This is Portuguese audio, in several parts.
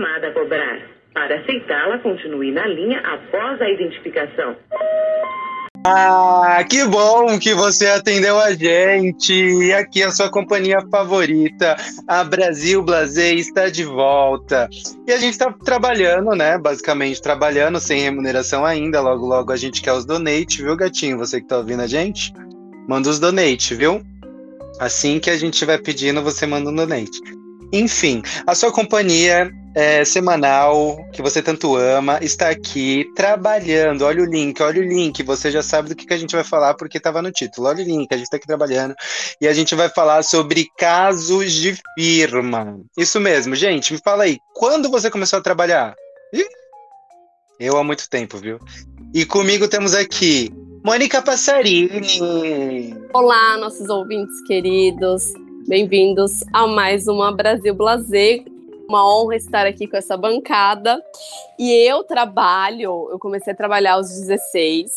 chamada a cobrar. Para aceitá-la, continue na linha após a identificação. Ah, que bom que você atendeu a gente. E aqui a sua companhia favorita, a Brasil Blaze, está de volta. E a gente está trabalhando, né? Basicamente trabalhando, sem remuneração ainda. Logo, logo a gente quer os donate, viu, gatinho? Você que tá ouvindo a gente, manda os donate, viu? Assim que a gente vai pedindo, você manda um donate. Enfim, a sua companhia semanal, que você tanto ama, está aqui trabalhando. Olha o link, você já sabe do que a gente vai falar porque estava no título. Olha o link, a gente está aqui trabalhando e a gente vai falar sobre casos de firma. Isso mesmo, gente, me fala aí, quando você começou a trabalhar? Eu há muito tempo, viu? E comigo temos aqui Mônica Passarini. Olá, nossos ouvintes queridos. Bem-vindos a mais uma Brasil Blazer, uma honra estar aqui com essa bancada. E eu comecei a trabalhar aos 16,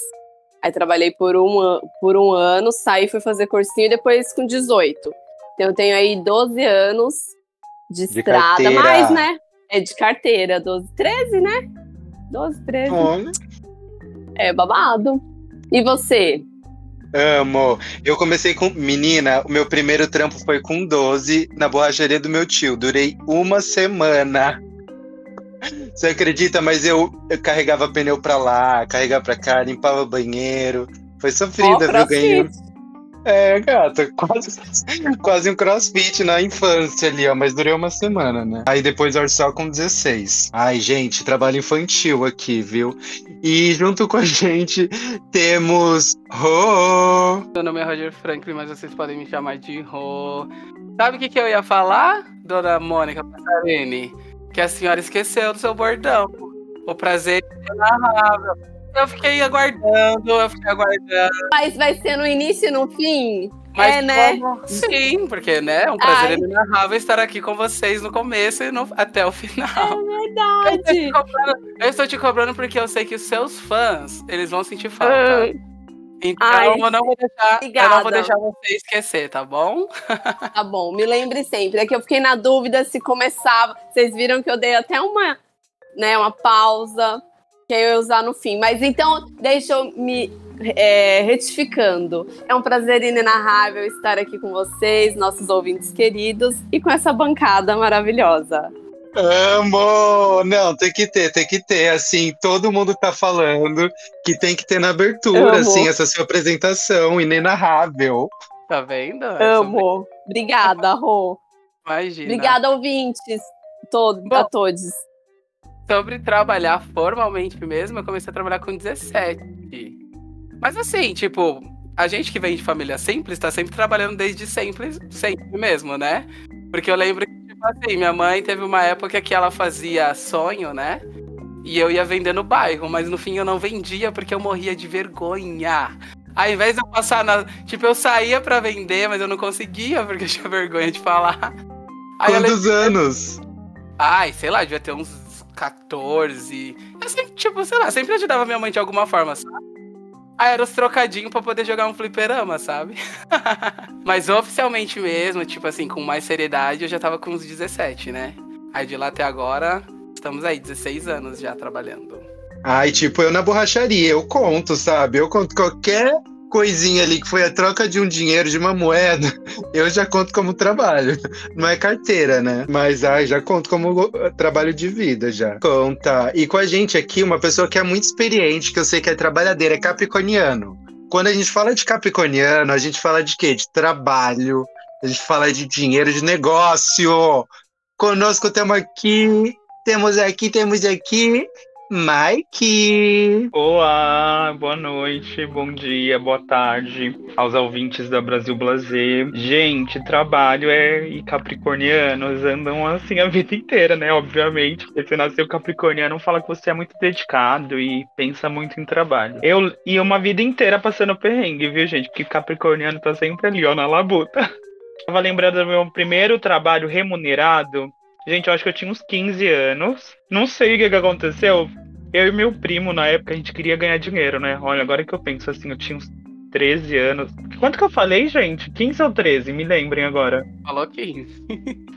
aí trabalhei por um ano, saí, fui fazer cursinho e depois com 18. Então eu tenho aí 12 anos de estrada, carteira. Mais, né? É de carteira, 12, 13, né? 12, 13. Olha. É babado. E você? Amo. Eu comecei com... Menina, o meu primeiro trampo foi com 12, na borracharia do meu tio. Durei uma semana. Você acredita? Mas eu carregava pneu pra lá, carregava pra cá, limpava banheiro. Foi sofrida, viu? Ganhei... É, gata, quase um crossfit na infância ali, ó. Mas durei uma semana, né? Aí depois eu só com 16. Ai, gente, trabalho infantil aqui, viu? E junto com a gente temos Rô. Meu nome é Roger Franklin, mas vocês podem me chamar de Rô. Sabe o que eu ia falar, dona Mônica Passarini? Que a senhora esqueceu do seu bordão. O prazer é inenarrável. Eu fiquei aguardando. Mas vai ser no início e no fim? Mas, né? Sim, porque, né? É um prazer inenarrável estar aqui com vocês no começo e até o final. É verdade! Eu estou te cobrando porque eu sei que os seus fãs, eles vão sentir falta. Então, eu não vou deixar você esquecer, tá bom? Tá bom, me lembre sempre. É que eu fiquei na dúvida se começava. Vocês viram que eu dei até uma pausa. Que eu ia usar no fim, mas então deixa eu me retificando. É um prazer inenarrável estar aqui com vocês, nossos ouvintes queridos, e com essa bancada maravilhosa. Amo! Não, tem que ter, assim, todo mundo tá falando que tem que ter na abertura, assim, essa sua apresentação inenarrável. Tá vendo? Amo! Obrigada, Rô. Imagina. Obrigada, ouvintes, a todos. Sobre trabalhar formalmente mesmo, eu comecei a trabalhar com 17. Mas assim, tipo, a gente que vem de família simples, tá sempre trabalhando desde sempre mesmo, né? Porque eu lembro que, tipo assim, minha mãe teve uma época que ela fazia sonho, né? E eu ia vender no bairro, mas no fim eu não vendia porque eu morria de vergonha. Ao invés de eu passar na... Tipo, eu saía pra vender, mas eu não conseguia porque eu tinha vergonha de falar. Quantos anos? Ai, sei lá, devia ter uns 14. Eu sempre, tipo, sei lá, sempre ajudava minha mãe de alguma forma, sabe? Aí era os trocadinhos pra poder jogar um fliperama, sabe? Mas oficialmente mesmo, tipo assim, com mais seriedade, eu já tava com uns 17, né? Aí de lá até agora, estamos aí, 16 anos já trabalhando. Ai, tipo, eu na borracharia, eu conto, sabe? Eu conto qualquer coisinha ali que foi a troca de um dinheiro, de uma moeda, eu já conto como trabalho. Não é carteira, né? Mas já conto como trabalho de vida, já. Conta. E com a gente aqui, uma pessoa que é muito experiente, que eu sei que é trabalhadeira, é capricorniano. Quando a gente fala de capricorniano, a gente fala de quê? De trabalho, a gente fala de dinheiro, de negócio. Conosco temos aqui... Mike! Olá, boa noite, bom dia, boa tarde aos ouvintes da Brasil Blazer. Gente, trabalho e capricornianos andam assim a vida inteira, né? Obviamente. Se você nasceu capricorniano, fala que você é muito dedicado e pensa muito em trabalho. Eu ia uma vida inteira passando perrengue, viu, gente? Porque capricorniano tá sempre ali, ó, na labuta. Tava lembrando do meu primeiro trabalho remunerado. Gente, eu acho que eu tinha uns 15 anos. Não sei o que aconteceu. Eu e meu primo, na época, a gente queria ganhar dinheiro, né? Olha, agora que eu penso assim, eu tinha uns 13 anos. Quanto que eu falei, gente? 15 ou 13? Me lembrem agora. Falou 15.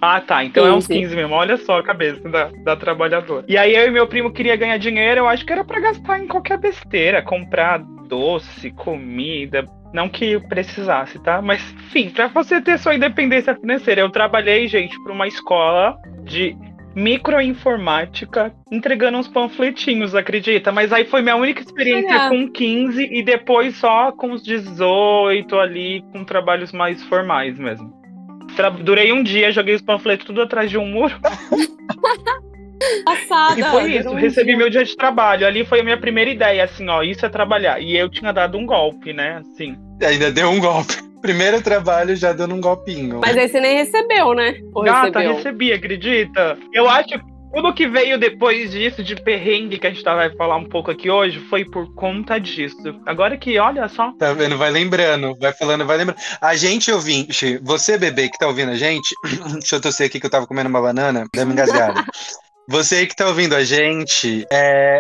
Ah, tá. Então 15. É uns 15 mesmo. Olha só a cabeça da trabalhadora. E aí eu e meu primo queria ganhar dinheiro. Eu acho que era pra gastar em qualquer besteira. Comprar doce, comida... Não que eu precisasse, tá? Mas, enfim, pra você ter sua independência financeira. Eu trabalhei, gente, pra uma escola de... microinformática, entregando uns panfletinhos, acredita? Mas aí foi minha única experiência com 15 e depois só com os 18 ali, com trabalhos mais formais mesmo. Durei um dia, joguei os panfletos tudo atrás de um muro. Passada, e foi isso, recebi meu dia de trabalho. Ali foi a minha primeira ideia, assim, ó, isso é trabalhar. E eu tinha dado um golpe, né, assim. Ainda deu um golpe. Primeiro trabalho já dando um golpinho. Mas aí você nem recebeu, né? Ou gata, recebi, acredita? Eu acho que tudo que veio depois disso, de perrengue, que a gente vai falar um pouco aqui hoje, foi por conta disso. Agora que, olha só... Tá vendo? Vai lembrando, vai falando, vai lembrando. A gente, ouvinte, você, bebê, que tá ouvindo a gente... Deixa eu torcer aqui que eu tava comendo uma banana, deu uma engasgada. Você aí que tá ouvindo a gente,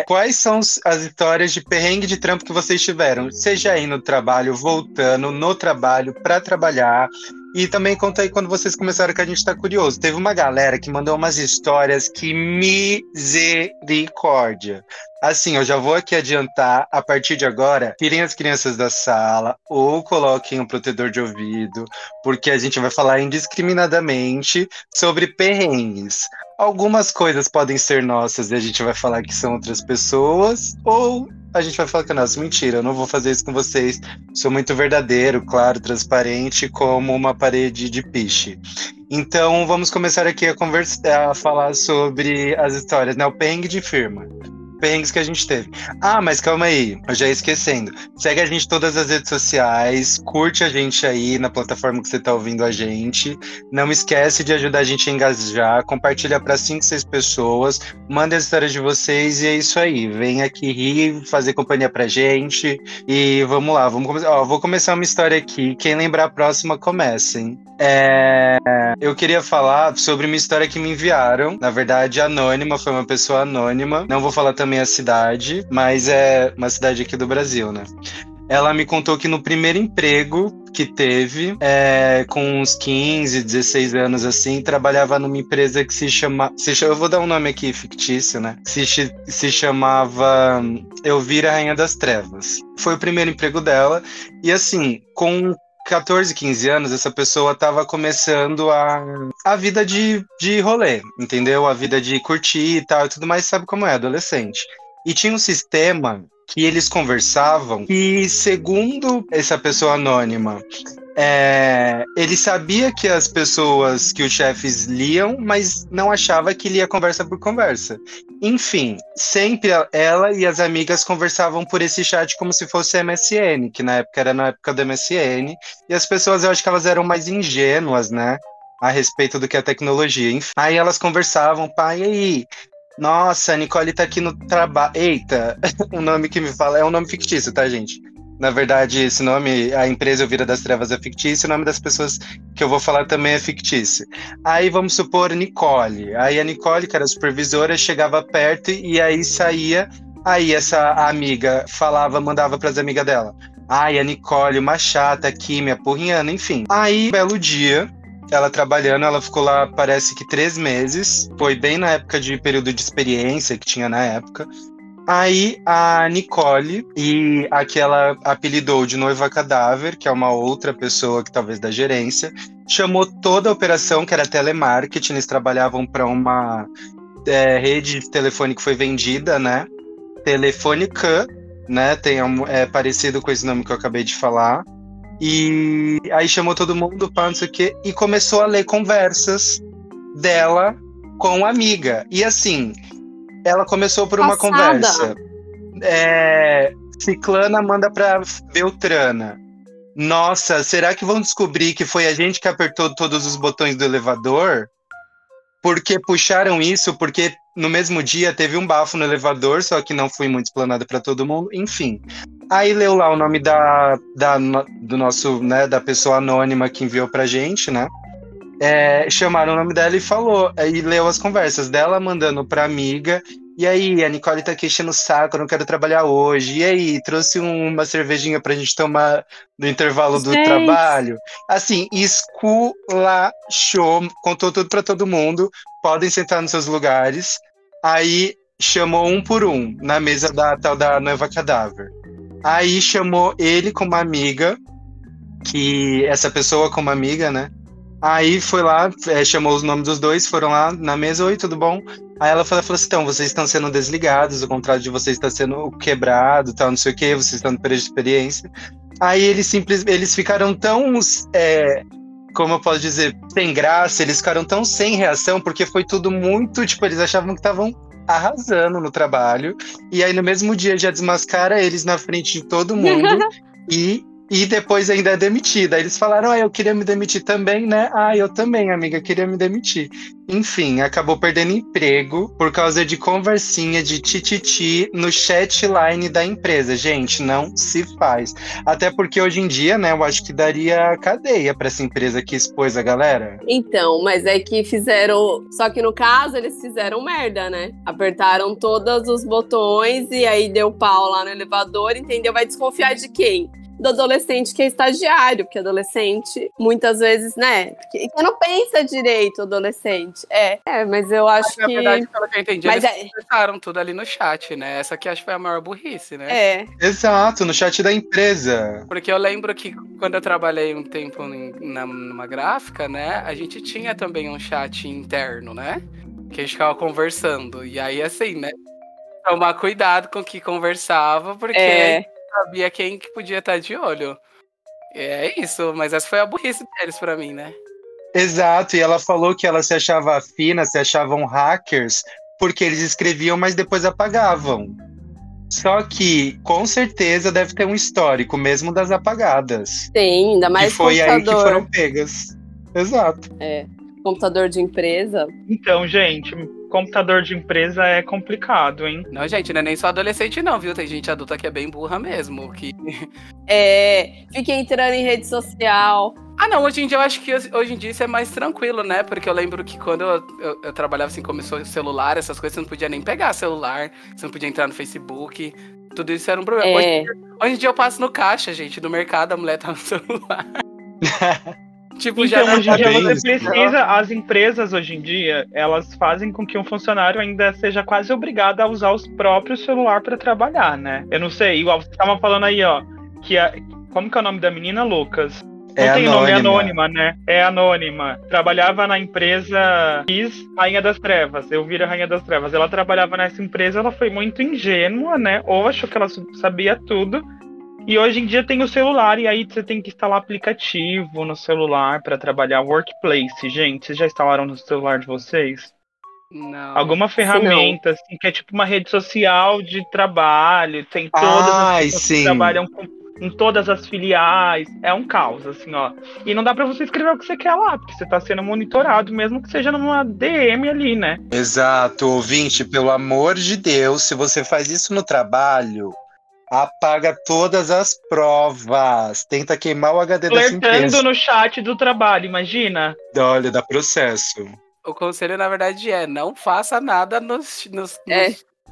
quais são as histórias de perrengue de trampo que vocês tiveram? Seja aí no trabalho, voltando no trabalho, pra trabalhar. E também conta aí quando vocês começaram, que a gente tá curioso. Teve uma galera que mandou umas histórias que misericórdia. Assim, eu já vou aqui adiantar, a partir de agora, tirem as crianças da sala ou coloquem um protetor de ouvido, porque a gente vai falar indiscriminadamente sobre perrengues. Algumas coisas podem ser nossas e a gente vai falar que são outras pessoas, ou a gente vai falar que é nossa. Mentira, eu não vou fazer isso com vocês. Sou muito verdadeiro, claro, transparente, como uma parede de piche. Então, vamos começar aqui a conversar, a falar sobre as histórias, né? O perrengue de firma. Perrengues que a gente teve. Ah, mas calma aí, eu já ia esquecendo. Segue a gente em todas as redes sociais, curte a gente aí na plataforma que você tá ouvindo a gente. Não esquece de ajudar a gente a engajar, compartilha para 5, 6 pessoas, manda as histórias de vocês e é isso aí. Vem aqui rir, fazer companhia pra gente e vamos lá, vamos começar. Ó, vou começar uma história aqui, quem lembrar a próxima começa, hein? Eu queria falar sobre uma história que me enviaram, na verdade anônima, foi uma pessoa anônima, não vou falar também a cidade, mas é uma cidade aqui do Brasil, né? Ela me contou que no primeiro emprego que teve, com uns 15, 16 anos assim, trabalhava numa empresa que se chama, eu vou dar um nome aqui fictício, né? Se chamava Elvira Rainha das Trevas. Foi o primeiro emprego dela e assim, com 14, 15 anos, essa pessoa tava começando a vida de rolê, entendeu? A vida de curtir e tal e tudo mais, sabe como é, adolescente. E tinha um sistema que eles conversavam e, segundo essa pessoa anônima, ele sabia que as pessoas, que os chefes liam, mas não achava que lia conversa por conversa. Enfim, sempre ela e as amigas conversavam por esse chat como se fosse MSN, que na época do MSN, e as pessoas, eu acho que elas eram mais ingênuas, né, a respeito do que a tecnologia. Enfim, aí elas conversavam, pai, e aí? Nossa, a Nicole tá aqui no trabalho, eita, o nome que me fala é um nome fictício, tá, gente? Na verdade, esse nome, a empresa Elvira das Trevas é fictício, o nome das pessoas que eu vou falar também é fictício. Aí vamos supor Nicole. Aí a Nicole, que era supervisora, chegava perto e aí saía. Aí essa amiga falava, mandava pras amigas dela. Ai, a Nicole, uma chata aqui, me apurrinhando, enfim. Aí, belo dia, ela trabalhando, ela ficou lá, parece que 3 meses. Foi bem na época de período de experiência que tinha na época. Aí a Nicole e a que ela apelidou de noiva cadáver, que é uma outra pessoa que talvez da gerência, chamou toda a operação, que era telemarketing, eles trabalhavam para uma rede telefônica que foi vendida, né? Telefônica, né? É parecido com esse nome que eu acabei de falar. E aí chamou todo mundo para não sei o quê e começou a ler conversas dela com a amiga. E assim... Ela começou por uma conversa. Ciclana manda pra Beltrana. Nossa, será que vão descobrir que foi a gente que apertou todos os botões do elevador? Porque puxaram isso, porque no mesmo dia teve um bafo no elevador, só que não foi muito explanado pra todo mundo, enfim. Aí leu lá o nome do nosso, né, da pessoa anônima que enviou pra gente, né? Chamaram o nome dela e leu as conversas dela mandando pra amiga E aí, a Nicole tá aqui enchendo o saco, eu não quero trabalhar hoje. E aí, trouxe uma cervejinha pra gente tomar no intervalo do trabalho. Assim, esculachou, contou tudo pra todo mundo. Podem sentar nos seus lugares. Aí, chamou um por um, na mesa da tal da Noiva Cadáver. Aí, chamou ele com uma amiga, que essa pessoa com uma amiga, né? Aí foi lá, chamou os nomes dos dois, foram lá na mesa, oi, tudo bom? Aí ela falou assim, então, vocês estão sendo desligados, o contrato de vocês está sendo quebrado, tal, não sei o quê, vocês estão no período de experiência. Aí eles ficaram tão, como eu posso dizer, sem graça, eles ficaram tão sem reação, porque foi tudo muito, tipo, eles achavam que estavam arrasando no trabalho, e aí no mesmo dia já desmascara eles na frente de todo mundo, E depois ainda é demitida. Aí eles falaram, eu queria me demitir também, né? Eu também, amiga, queria me demitir. Enfim, acabou perdendo emprego por causa de conversinha de tititi no chatline da empresa. Gente, não se faz. Até porque hoje em dia, né, eu acho que daria cadeia pra essa empresa que expôs a galera. Então, mas é que fizeram... Só que no caso, eles fizeram merda, né? Apertaram todos os botões e aí deu pau lá no elevador, entendeu? Vai desconfiar de quem? Do adolescente que é estagiário, porque adolescente, muitas vezes, né? Porque não pensa direito, adolescente. Mas eu acho que... Na verdade, pelo que eu entendi, mas eles pensaram tudo ali no chat, né? Essa aqui acho que foi a maior burrice, né? Exato, no chat da empresa. Porque eu lembro que quando eu trabalhei um tempo numa gráfica, né? A gente tinha também um chat interno, né? Que a gente ficava conversando. E aí, assim, né? Tomar cuidado com o que conversava, porque... Sabia quem que podia estar de olho. É isso, mas essa foi a burrice deles pra mim, né? Exato, e ela falou que ela se achava fina, se achavam hackers, porque eles escreviam, mas depois apagavam. Só que, com certeza, deve ter um histórico, mesmo das apagadas. Tem, ainda mais que foi computador. Aí que foram pegas. Exato. Computador de empresa. Então, gente... Computador de empresa é complicado, hein? Não, gente, não é nem só adolescente não, viu? Tem gente adulta que é bem burra mesmo. Que... fica entrando em rede social. Não, hoje em dia eu acho que hoje em dia isso é mais tranquilo, né? Porque eu lembro que quando eu trabalhava assim, começou o celular, essas coisas, você não podia nem pegar celular, você não podia entrar no Facebook, tudo isso era um problema. Hoje em dia eu passo no caixa, gente, no mercado a mulher tá no celular. Tipo, então, já hoje em dia você precisa, as empresas hoje em dia, elas fazem com que um funcionário ainda seja quase obrigado a usar os próprios celular para trabalhar, né? Eu não sei, igual você tava falando aí, ó, que como que é o nome da menina, Lucas? Não tem nome, anônima, né? É anônima. Trabalhava na empresa X, Rainha das Trevas. Eu vira Rainha das Trevas. Ela trabalhava nessa empresa, ela foi muito ingênua, né? Ou achou que ela sabia tudo. E hoje em dia tem o celular, e aí você tem que instalar aplicativo no celular para trabalhar Workplace. Gente, vocês já instalaram no celular de vocês? Não. Alguma ferramenta, assim, que é tipo uma rede social de trabalho, tem todas as pessoas que trabalham em todas as filiais. É um caos, assim, ó. E não dá para você escrever o que você quer lá, porque você tá sendo monitorado, mesmo que seja numa DM ali, né? Exato, ouvinte, pelo amor de Deus, se você faz isso no trabalho... Apaga todas as provas. Tenta queimar o HD da empresa. Alertando no chat do trabalho, imagina. Olha, dá processo. O conselho, na verdade, não faça nada nos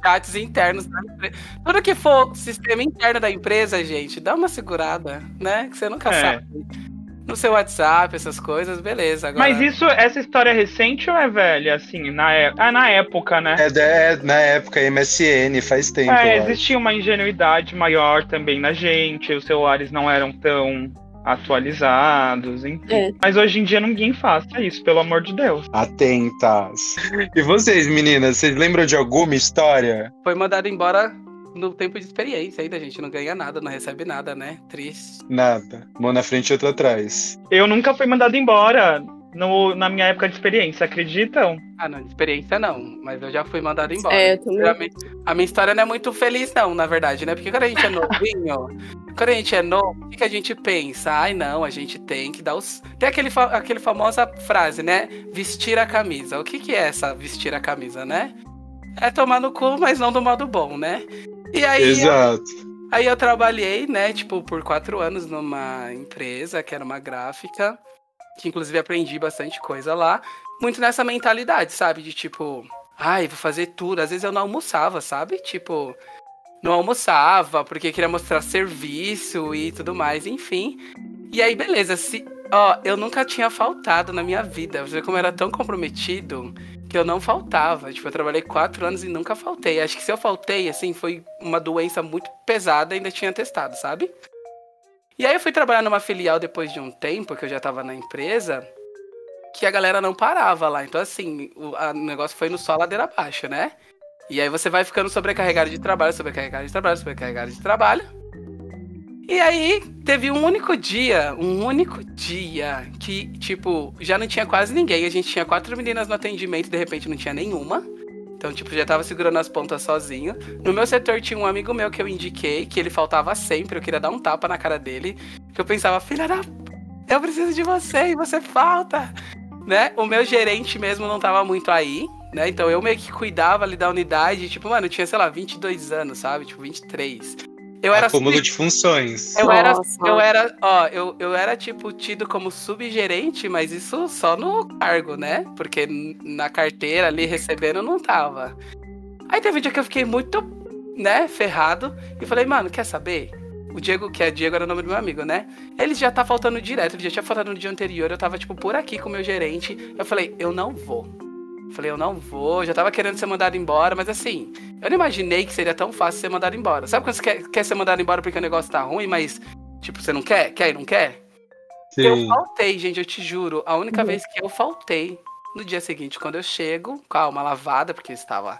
chats internos da empresa. Tudo que for sistema interno da empresa, gente, dá uma segurada, né? Que você nunca sabe. No seu WhatsApp, essas coisas, beleza. Agora... Mas essa história é recente ou é velha? Assim, na época, né? Na época, MSN, faz tempo. Existia uma ingenuidade maior também na gente, os celulares não eram tão atualizados, enfim. Mas hoje em dia ninguém faça isso, pelo amor de Deus. Atentas. E vocês, meninas, vocês lembram de alguma história? Foi mandado embora... No tempo de experiência ainda, a gente não ganha nada, não recebe nada, né? Triste. Nada. Mão na frente e outra atrás. Eu nunca fui mandado embora na minha época de experiência, acreditam? Não, de experiência não, mas eu já fui mandado embora. A minha história não é muito feliz não, na verdade, né? Porque quando a gente é novinho, o que a gente pensa? Não, a gente tem que dar os... Tem aquele famosa frase, né? Vestir a camisa. O que é essa vestir a camisa, né? É tomar no cu, mas não do modo bom, né? E aí, exato. Aí eu trabalhei, né, tipo, por 4 anos numa empresa que era uma gráfica, que inclusive aprendi bastante coisa lá, muito nessa mentalidade, sabe? De tipo, Ai, vou fazer tudo. Às vezes eu não almoçava, sabe? Tipo, não almoçava porque queria mostrar serviço e tudo mais, enfim. E aí, beleza. Ó, eu nunca tinha faltado na minha vida. Você vê como eu era tão comprometido que eu não faltava. Tipo, eu trabalhei 4 anos e nunca faltei. Acho que se eu faltei, assim, foi uma doença muito pesada e ainda tinha testado, sabe? E aí eu fui trabalhar numa filial depois de um tempo, que eu já tava na empresa, que a galera não parava lá. Então, assim, o negócio foi no só ladeira abaixo, né? E aí você vai ficando sobrecarregado de trabalho, sobrecarregado de trabalho, sobrecarregado de trabalho. E aí teve um único dia que, tipo, já não tinha quase ninguém. A gente tinha 4 meninas no atendimento e, de repente, não tinha nenhuma. Então, tipo, já tava segurando as pontas sozinho. No meu setor tinha um amigo meu que eu indiquei, que ele faltava sempre. Eu queria dar um tapa na cara dele, que eu pensava, filha da... eu preciso de você e você falta, né? O meu gerente mesmo não tava muito aí, né? Então eu meio que cuidava ali da unidade. Tipo, mano, eu tinha, sei lá, 22 anos, sabe? Tipo, 23. Eu era acúmulo de funções. Eu era, tipo, tido como subgerente, mas isso só no cargo, né? Porque na carteira ali, recebendo, não tava. Aí teve um dia que eu fiquei muito, né, ferrado. E falei, mano, quer saber? O Diego, que é Diego, era o nome do meu amigo, né? Ele já tá faltando direto, ele já tinha faltado no dia anterior. Eu tava, tipo, por aqui com o meu gerente. Eu falei, eu não vou. Já tava querendo ser mandado embora, mas assim, eu não imaginei que seria tão fácil ser mandado embora. Sabe quando você quer ser mandado embora porque o negócio tá ruim, mas, tipo, você não quer? Quer e não quer? Sim. Eu faltei, gente, eu te juro. A única vez que eu faltei, no dia seguinte, quando eu chego, com a alma lavada, porque eu estava,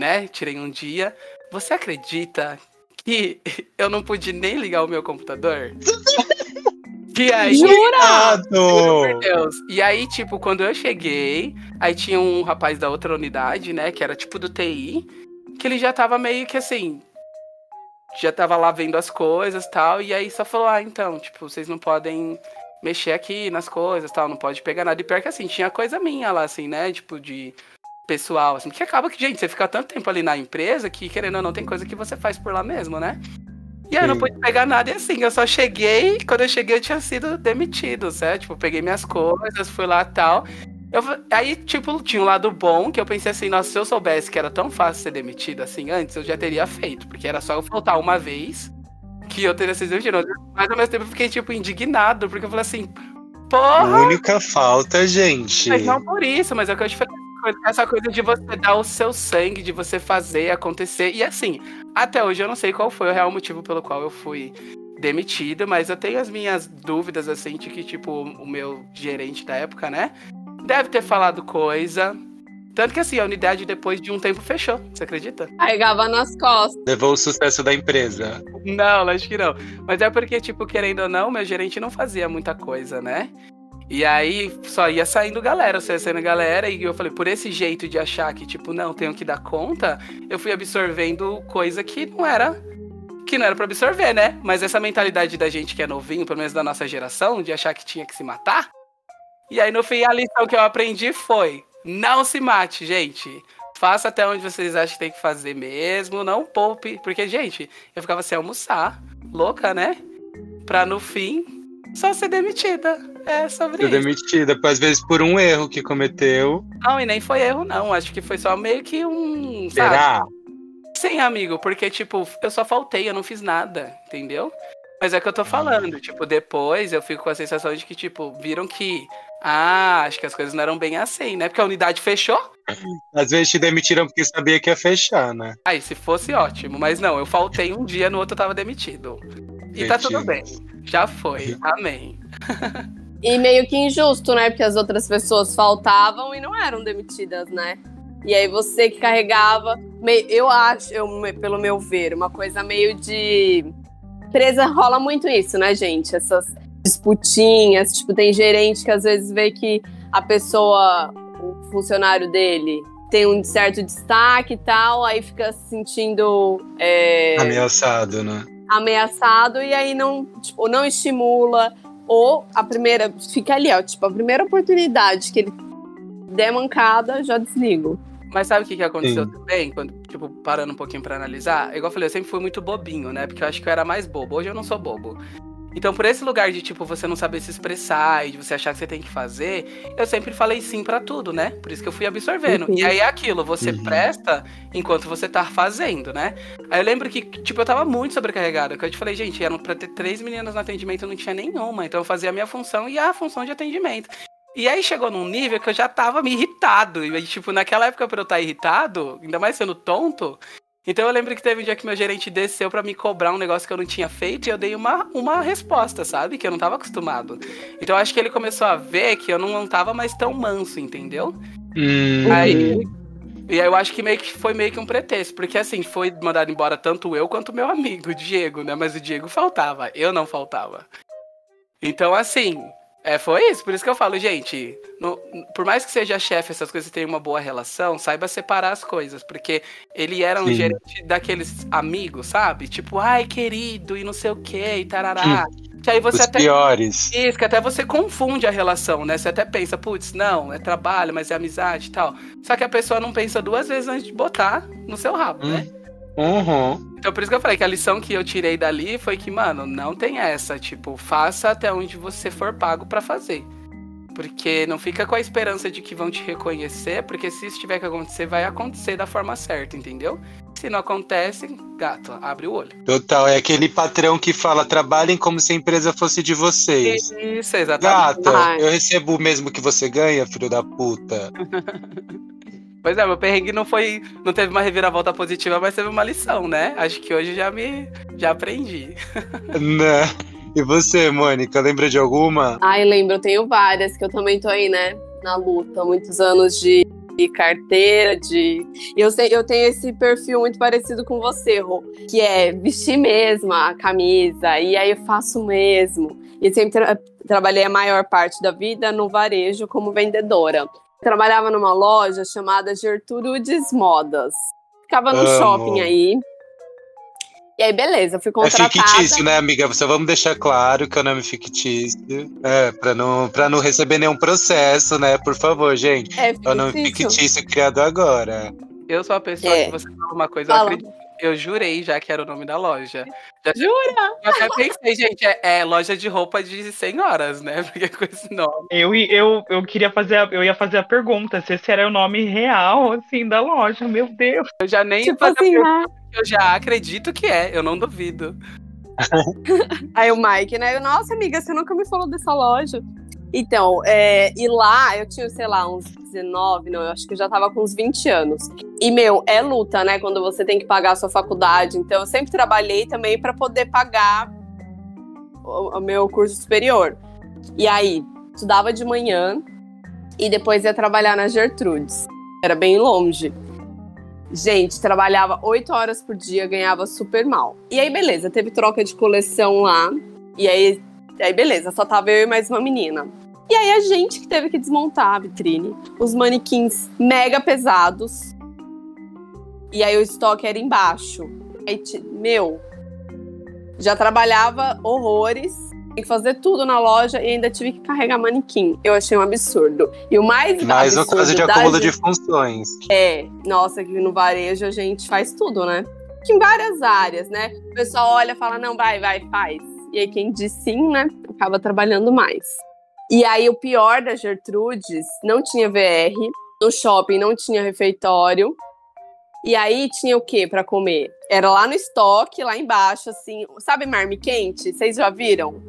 né? Tirei um dia. Você acredita que eu não pude nem ligar o meu computador? E aí, por Deus. E aí, tipo, quando eu cheguei, aí tinha um rapaz da outra unidade, né, que era tipo do TI, que ele já tava meio que assim, já tava lá vendo as coisas e tal, e aí só falou, ah, então, tipo, vocês não podem mexer aqui nas coisas tal, não pode pegar nada. E pior que assim, tinha coisa minha lá, assim, né, tipo, de pessoal, assim, porque acaba que, gente, você fica tanto tempo ali na empresa que, querendo ou não, tem coisa que você faz por lá mesmo, né? E eu não pude pegar nada, e assim, eu só cheguei, quando eu cheguei eu tinha sido demitido, certo? Tipo, peguei minhas coisas, fui lá e tal. Aí, tipo, tinha um lado bom, que eu pensei assim, nossa, se eu soubesse que era tão fácil ser demitido assim antes, eu já teria feito, porque era só eu faltar uma vez, que eu teria sido demitido. Mas ao mesmo tempo eu fiquei, tipo, indignado, porque eu falei assim, porra! Única falta, gente. Mas não por isso, mas é o que eu te falei. Essa coisa de você dar o seu sangue, de você fazer acontecer. E assim, até hoje eu não sei qual foi o real motivo pelo qual eu fui demitido, mas eu tenho as minhas dúvidas, assim, de que, tipo, o meu gerente da época, né, deve ter falado coisa. Tanto que, assim, a unidade depois de um tempo fechou, você acredita? Carregava nas costas. Levou o sucesso da empresa. Não, acho que não. Mas é porque, tipo, querendo ou não, meu gerente não fazia muita coisa, né? E aí só ia saindo galera, e eu falei, por esse jeito de achar que, tipo, não, tenho que dar conta, eu fui absorvendo coisa que não era pra absorver, né? Mas essa mentalidade da gente que é novinho, pelo menos da nossa geração, de achar que tinha que se matar. E aí, no fim, a lição que eu aprendi foi, não se mate, gente. Faça até onde vocês acham que tem que fazer mesmo, não poupe. Porque, gente, eu ficava sem almoçar, louca, né? Pra, no fim, só ser demitida, é sobre isso. Ser demitida, às vezes por um erro que cometeu. Não, e nem foi erro, não. Acho que foi só meio que um... Será? Sabe? Sim, amigo, porque, tipo, eu só faltei, eu não fiz nada, entendeu? Mas é o que eu tô falando, tipo, depois eu fico com a sensação de que, tipo, viram que... Ah, acho que as coisas não eram bem assim, né? Porque a unidade fechou. Às vezes te demitiram porque sabia que ia fechar, né? Aí, se fosse, ótimo. Mas não, eu faltei um dia, no outro eu tava demitido. E tá tudo bem. Já foi. Amém. E meio que injusto, né? Porque as outras pessoas faltavam e não eram demitidas, né? E aí você que carregava... Eu acho, pelo meu ver, uma coisa meio de... Empresa rola muito isso, né, gente? Essas disputinhas. Tipo, tem gerente que às vezes vê que a pessoa, o funcionário dele... tem um certo destaque e tal, aí fica se sentindo... Ameaçado, né? Ameaçado, e aí não, tipo, não estimula, ou a primeira... Fica ali, ó, tipo, a primeira oportunidade que ele der mancada, já desligo. Mas sabe o que aconteceu também? Quando, tipo, parando um pouquinho pra analisar, igual eu falei, eu sempre fui muito bobinho, né? Porque eu acho que eu era mais bobo. Hoje eu não sou bobo. Então, por esse lugar de, tipo, você não saber se expressar e de você achar que você tem que fazer, eu sempre falei sim pra tudo, né? Por isso que eu fui absorvendo. Uhum. E aí é aquilo, você presta enquanto você tá fazendo, né? Aí eu lembro que, tipo, eu tava muito sobrecarregada. Que eu te falei, gente, eram pra ter 3 meninas no atendimento, não tinha nenhuma. Então eu fazia a minha função e a função de atendimento. E aí chegou num nível que eu já tava me irritado. E, tipo, naquela época pra eu estar irritado, ainda mais sendo tonto... Então eu lembro que teve um dia que meu gerente desceu pra me cobrar um negócio que eu não tinha feito e eu dei uma resposta, sabe? Que eu não tava acostumado. Então eu acho que ele começou a ver que eu não tava mais tão manso, entendeu? E aí eu acho que foi meio que um pretexto, porque assim, foi mandado embora tanto eu quanto meu amigo, o Diego, né? Mas o Diego faltava, eu não faltava. Então assim... foi isso, por isso que eu falo, gente, por mais que seja chefe, essas coisas tenham uma boa relação, saiba separar as coisas, porque ele era um gerente daqueles amigos, sabe? Tipo, ai, querido, e não sei o quê, e tarará. Que aí você até... piores. Isso, que até você confunde a relação, né? Você até pensa, putz, não, é trabalho, mas é amizade e tal. Só que a pessoa não pensa 2 vezes antes de botar no seu rabo, né? Uhum. Então por isso que eu falei que a lição que eu tirei dali foi que, mano, não tem essa, tipo, faça até onde você for pago pra fazer, porque não fica com a esperança de que vão te reconhecer, porque se isso tiver que acontecer, vai acontecer da forma certa, entendeu? Se não acontece, gato, abre o olho. Total, é aquele patrão que fala, trabalhem como se a empresa fosse de vocês. Isso, exatamente. Gata, eu recebo o mesmo que você ganha, filho da puta. Pois é, meu perrengue não teve uma reviravolta positiva, mas teve uma lição, né? Acho que hoje já aprendi. Né? E você, Mônica, lembra de alguma? Ai, lembro, eu tenho várias, que eu também tô aí, né? Na luta, muitos anos de carteira, de... Eu tenho esse perfil muito parecido com você, Rô, que é vestir mesmo a camisa, e aí eu faço mesmo. E sempre trabalhei a maior parte da vida no varejo como vendedora. Trabalhava numa loja chamada Gertrudes Modas. Ficava no shopping aí. E aí, beleza, fui contratada. É fictício, né, amiga? Só vamos deixar claro que o nome é fictício. É, pra não receber nenhum processo, né? Por favor, gente. É o nome fictício criado agora. Eu sou a pessoa que você fala uma coisa, eu acredito. Eu jurei já que era o nome da loja. Jura? Eu até pensei, gente, é loja de roupa de senhoras, né? Porque com esse nome. Eu queria fazer, eu ia fazer a pergunta se esse era o nome real, assim, da loja, meu Deus. Eu já nem tipo assim, eu já acredito que é, eu não duvido. Aí o Mike, né? Nossa, amiga, você nunca me falou dessa loja. Então, e lá eu tinha, sei lá, uns 19, não, eu acho que eu já tava com uns 20 anos. E, meu, é luta, né, quando você tem que pagar a sua faculdade. Então, eu sempre trabalhei também pra poder pagar o meu curso superior. E aí, estudava de manhã e depois ia trabalhar na Gertrudes. Era bem longe. Gente, trabalhava 8 horas por dia, ganhava super mal. E aí, beleza, teve troca de coleção lá. E aí, beleza, só tava eu e mais uma menina. E aí a gente que teve que desmontar a vitrine, os manequins mega pesados, e aí o estoque era embaixo. Aí, meu, já trabalhava horrores, tinha que fazer tudo na loja e ainda tive que carregar manequim. Eu achei um absurdo. E o mais absurdo... Mais no caso de acúmulo de funções. Nossa, que no varejo a gente faz tudo, né? Que em várias áreas, né? O pessoal olha e fala, não, vai, faz. E aí quem diz sim, né, acaba trabalhando mais. E aí o pior da Gertrudes, não tinha VR, no shopping não tinha refeitório, e aí tinha o que pra comer? Era lá no estoque, lá embaixo, assim, sabe marmiquente? Vocês já viram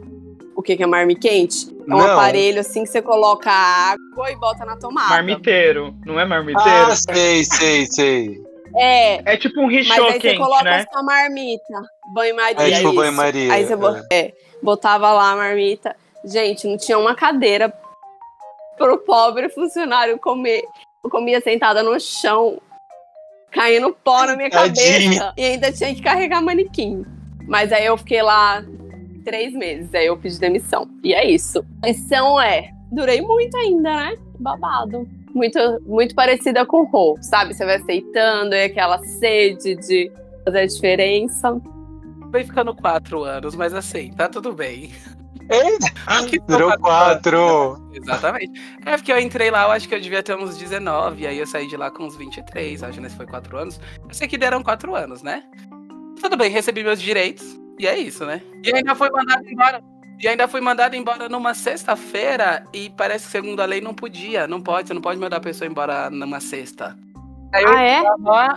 o que é marmiquente? É um aparelho assim que você coloca água e bota na tomada. Marmiteiro, não é marmiteiro? Ah, sei. É tipo um richô quente, né? Mas aí você coloca, né, a sua marmita, banho-maria. É tipo banho-maria. Aí você botava lá a marmita. Gente, não tinha uma cadeira pro pobre funcionário comer. Eu comia sentada no chão, caindo pó na minha cabeça. E ainda tinha que carregar manequim. Mas aí eu fiquei lá 3 meses, aí eu pedi demissão. E é isso. A lição durei muito ainda, né? Babado. Muito, muito parecida com o Rô, sabe? Você vai aceitando, é aquela sede de fazer a diferença. Vai ficando 4 anos, mas assim, tá tudo bem. Eita! Durou 4! Exatamente. É porque eu entrei lá, eu acho que eu devia ter uns 19, aí eu saí de lá com uns 23, acho que foi 4 anos. Eu sei que deram 4 anos, né? Tudo bem, recebi meus direitos, e é isso, né? E ainda foi mandado embora. E ainda fui mandado embora numa sexta-feira e parece que segundo a lei não podia, não pode, você não pode mandar a pessoa embora numa sexta. Aí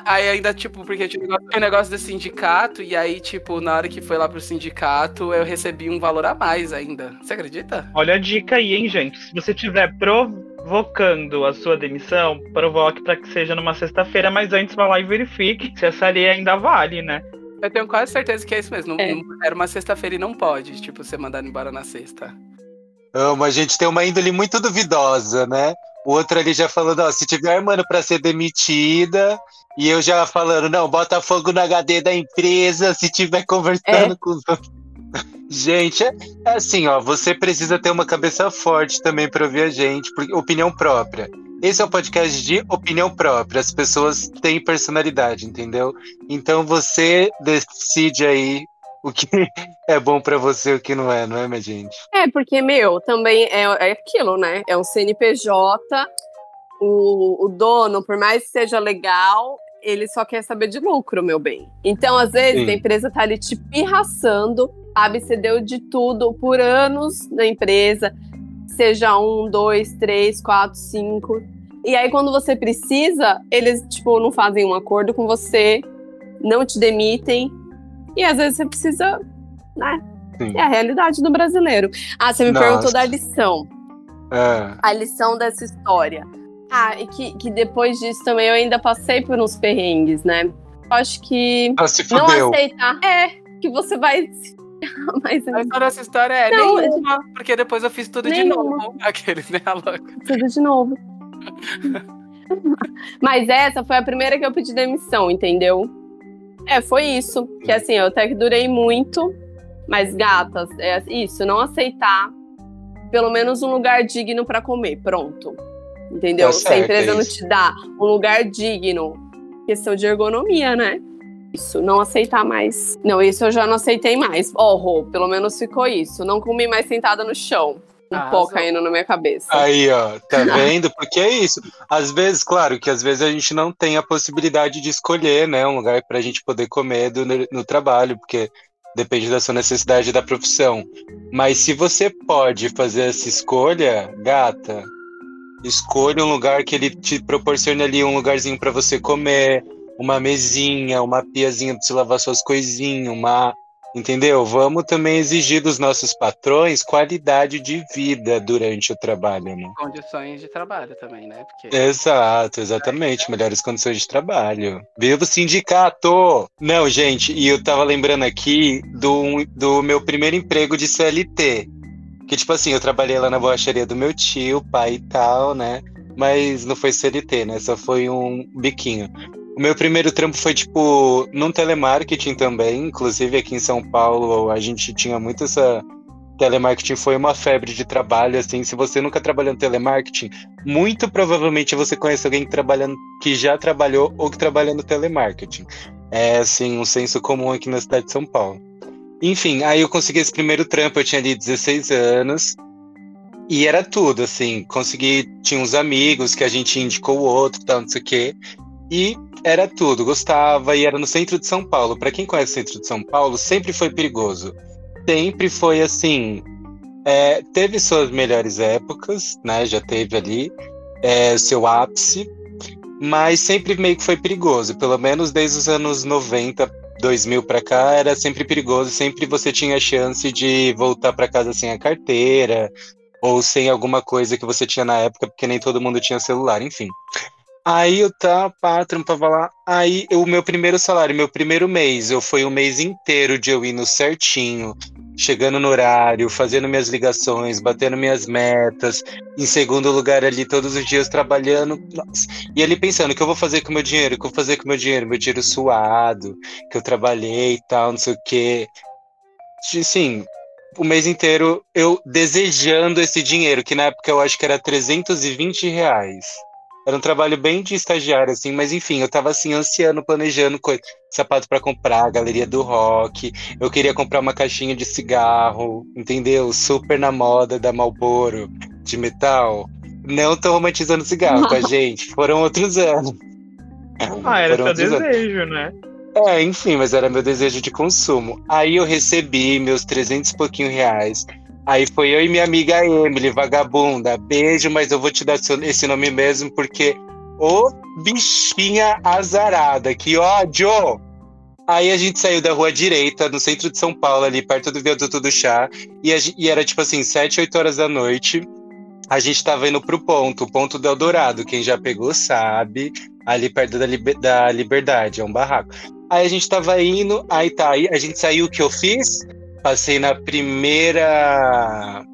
aí ainda, tipo, porque tinha um negócio do sindicato, e aí, tipo, na hora que foi lá pro sindicato, eu recebi um valor a mais ainda. Você acredita? Olha a dica aí, hein, gente. Se você estiver provocando a sua demissão, provoque pra que seja numa sexta-feira, mas antes vá lá e verifique se essa lei ainda vale, né? Eu tenho quase certeza que é isso mesmo. É. Era uma sexta-feira e não pode, tipo, ser mandado embora na sexta. Amo, a gente tem uma índole muito duvidosa, né? O outro ali já falando, ó, se tiver, mano, pra ser demitida. E eu já falando, não, bota fogo no HD da empresa se tiver conversando com os outros. Gente, é assim, ó, você precisa ter uma cabeça forte também pra ouvir a gente, porque opinião própria. Esse é um podcast de opinião própria, as pessoas têm personalidade, entendeu? Então você decide aí o que é bom pra você e o que não é, minha gente? É, porque, meu, também é aquilo, né? É um CNPJ, o dono, por mais que seja legal, ele só quer saber de lucro, meu bem. Então, às vezes, a empresa tá ali te pirraçando, sabe? Você deu de tudo por anos na empresa, seja 1, 2, 3, 4, 5. E aí, quando você precisa, eles, tipo, não fazem um acordo com você, não te demitem. E às vezes você precisa, né? Sim. É a realidade do brasileiro. Ah, você me perguntou da lição. É. A lição dessa história. Ah, e que depois disso também eu ainda passei por uns perrengues, né? Eu acho que se não aceitar que você vai... Mas a história dessa história é nenhuma, porque depois eu fiz tudo de novo. Aqueles, né, louca? Tudo de novo. Mas essa foi a primeira que eu pedi demissão, entendeu? É, foi isso. Que assim, eu até que durei muito. Mas, gatas, é isso. Não aceitar pelo menos um lugar digno pra comer. Pronto. Entendeu? Se a empresa não te dá um lugar digno, questão de ergonomia, né? Isso, não aceitar mais. Não, isso eu já não aceitei mais. Oh, pelo menos ficou isso. Não comi mais sentada no chão. Um pó caindo na minha cabeça. Aí, ó, tá vendo? Porque é isso. Às vezes, claro, que às vezes a gente não tem a possibilidade de escolher, né, um lugar pra gente poder comer no trabalho, porque depende da sua necessidade da profissão. Mas se você pode fazer essa escolha, gata, escolha um lugar que ele te proporcione ali um lugarzinho pra você comer, uma mesinha, uma piazinha pra se lavar suas coisinhas, uma... Entendeu? Vamos também exigir dos nossos patrões qualidade de vida durante o trabalho, né? Condições de trabalho também, né? Porque... Exato, exatamente. Melhores condições de trabalho. Viva o sindicato! Não, gente, e eu tava lembrando aqui do meu primeiro emprego de CLT. Que, tipo assim, eu trabalhei lá na borracharia do meu tio, pai e tal, né? Mas não foi CLT, né? Só foi um biquinho. O meu primeiro trampo foi, tipo, num telemarketing também, inclusive aqui em São Paulo a gente tinha muito essa... Telemarketing foi uma febre de trabalho, assim, se você nunca trabalhou no telemarketing, muito provavelmente você conhece alguém que já trabalhou ou que trabalha no telemarketing. É, assim, um senso comum aqui na cidade de São Paulo. Enfim, aí eu consegui esse primeiro trampo, eu tinha ali 16 anos... E era tudo, assim, consegui... Tinha uns amigos que a gente indicou o outro, tal, não sei o quê... E era tudo, gostava, e era no centro de São Paulo. Pra quem conhece o centro de São Paulo, sempre foi perigoso. Sempre foi assim... teve suas melhores épocas, né? Já teve ali seu ápice. Mas sempre meio que foi perigoso. Pelo menos desde os anos 90, 2000 pra cá, era sempre perigoso. Sempre você tinha a chance de voltar pra casa sem a carteira. Ou sem alguma coisa que você tinha na época, porque nem todo mundo tinha celular, enfim... Aí eu trampava lá, aí o meu primeiro salário, meu primeiro mês, foi um mês inteiro de eu indo certinho, chegando no horário, fazendo minhas ligações, batendo minhas metas, em segundo lugar ali todos os dias trabalhando, nossa, e ali pensando, o que eu vou fazer com o meu dinheiro, meu dinheiro suado, que eu trabalhei e tal, não sei o quê, assim... O mês inteiro eu desejando esse dinheiro, que na época eu acho que era R$320. Era um trabalho bem de estagiário, assim, mas enfim, eu tava assim, ansiando, planejando coisa. Sapato pra comprar, Galeria do Rock, eu queria comprar uma caixinha de cigarro, entendeu? Super na moda da Marlboro, de metal. Não tô romantizando cigarro, tá, gente? Foram outros anos. Era seu desejo, né? É, enfim, mas era meu desejo de consumo. Aí eu recebi meus 300 e pouquinho reais. Aí foi eu e minha amiga Emily, vagabunda. Beijo, mas eu vou te dar esse nome mesmo, porque ô bichinha azarada, que ódio! Aí a gente saiu da Rua Direita, no centro de São Paulo, ali perto do Viaduto do Chá, e era tipo assim, 7, 8 horas da noite. A gente tava indo pro ponto do Eldorado, quem já pegou sabe, ali perto da Liberdade, é um barraco. Aí a gente tava indo, aí a gente saiu, o que eu fiz? Passei na primeira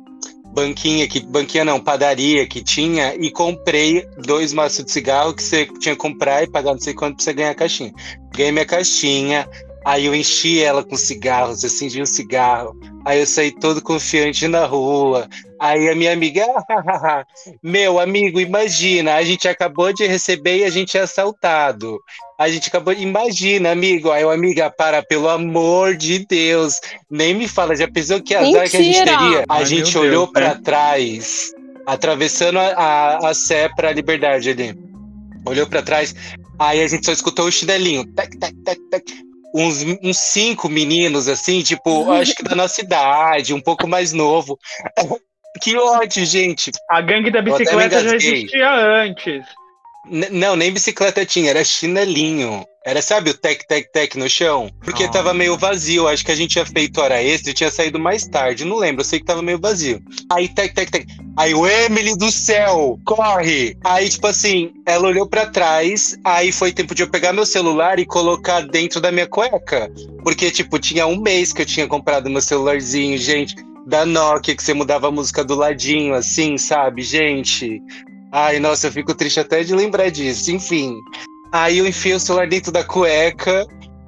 padaria que tinha e comprei 2 maços de cigarro que você tinha que comprar e pagar não sei quanto pra você ganhar a caixinha. Ganhei minha caixinha, aí eu enchi ela com cigarros, eu acendi um cigarro, aí eu saí todo confiante na rua, aí a minha amiga, meu amigo, imagina, a gente acabou de receber e a gente é assaltado, imagina, amigo, aí o amiga, para, pelo amor de Deus, nem me fala, já pensou que azar Mentira. Que a gente teria? A gente olhou para trás, atravessando a Sé para a Liberdade ali, olhou para trás, aí a gente só escutou o chinelinho, tac, tac, tac, tac. Uns 5 meninos, assim, tipo, acho que da nossa idade, um pouco mais novo. Que ódio, gente. A gangue da bicicleta já existia antes. Não, nem bicicleta tinha, era chinelinho. Era, sabe, o tec-tec-tec no chão? Porque tava meio vazio, acho que a gente tinha feito hora extra e tinha saído mais tarde, não lembro, eu sei que tava meio vazio. Aí tec-tec-tec, aí o Emily do céu, corre! Aí tipo assim, ela olhou pra trás, aí foi tempo de eu pegar meu celular e colocar dentro da minha cueca. Porque tipo, tinha um mês que eu tinha comprado meu celularzinho, gente, da Nokia, que você mudava a música do ladinho, assim, sabe, gente? Ai, nossa, eu fico triste até de lembrar disso, enfim. Aí eu enfiei o celular dentro da cueca,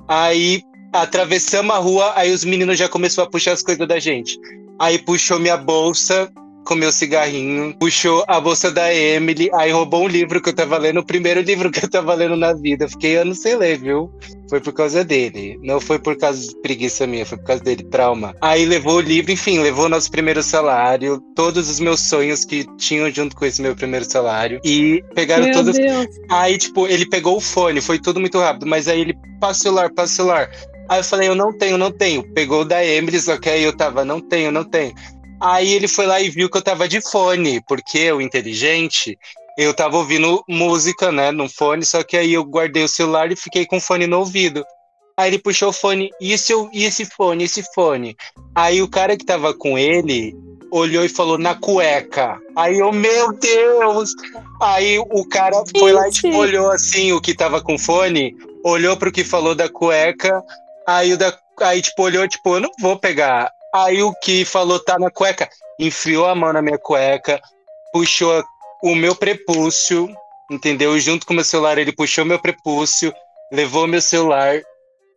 aí atravessamos a rua, aí os meninos já começaram a puxar as coisas da gente. Aí puxou minha bolsa com meu cigarrinho, puxou a bolsa da Emily, aí roubou um livro que eu tava lendo, o primeiro livro que eu tava lendo na vida. Fiquei anos sem ler, viu? Foi por causa dele, não foi por causa de preguiça minha, foi por causa dele, trauma. Aí levou o livro, enfim, levou nosso primeiro salário, todos os meus sonhos que tinham junto com esse meu primeiro salário, e pegaram meu todos... Deus. Aí, tipo, ele pegou o fone, foi tudo muito rápido, mas aí ele passa o celular. Aí eu falei, eu não tenho. Pegou o da Emily, só que aí eu tava, não tenho. Aí ele foi lá e viu que eu tava de fone, porque eu, inteligente, eu tava ouvindo música, né, num fone, só que aí eu guardei o celular e fiquei com o fone no ouvido. Aí ele puxou o fone, esse fone. Aí o cara que tava com ele olhou e falou, na cueca. Aí eu, meu Deus! Aí o cara foi lá e tipo, olhou assim, o que tava com fone, olhou pro que falou da cueca, aí tipo, olhou, tipo, eu não vou pegar... Aí o que falou, tá na cueca, enfiou a mão na minha cueca, puxou o meu prepúcio, entendeu? Junto com o meu celular, ele puxou meu prepúcio, levou meu celular,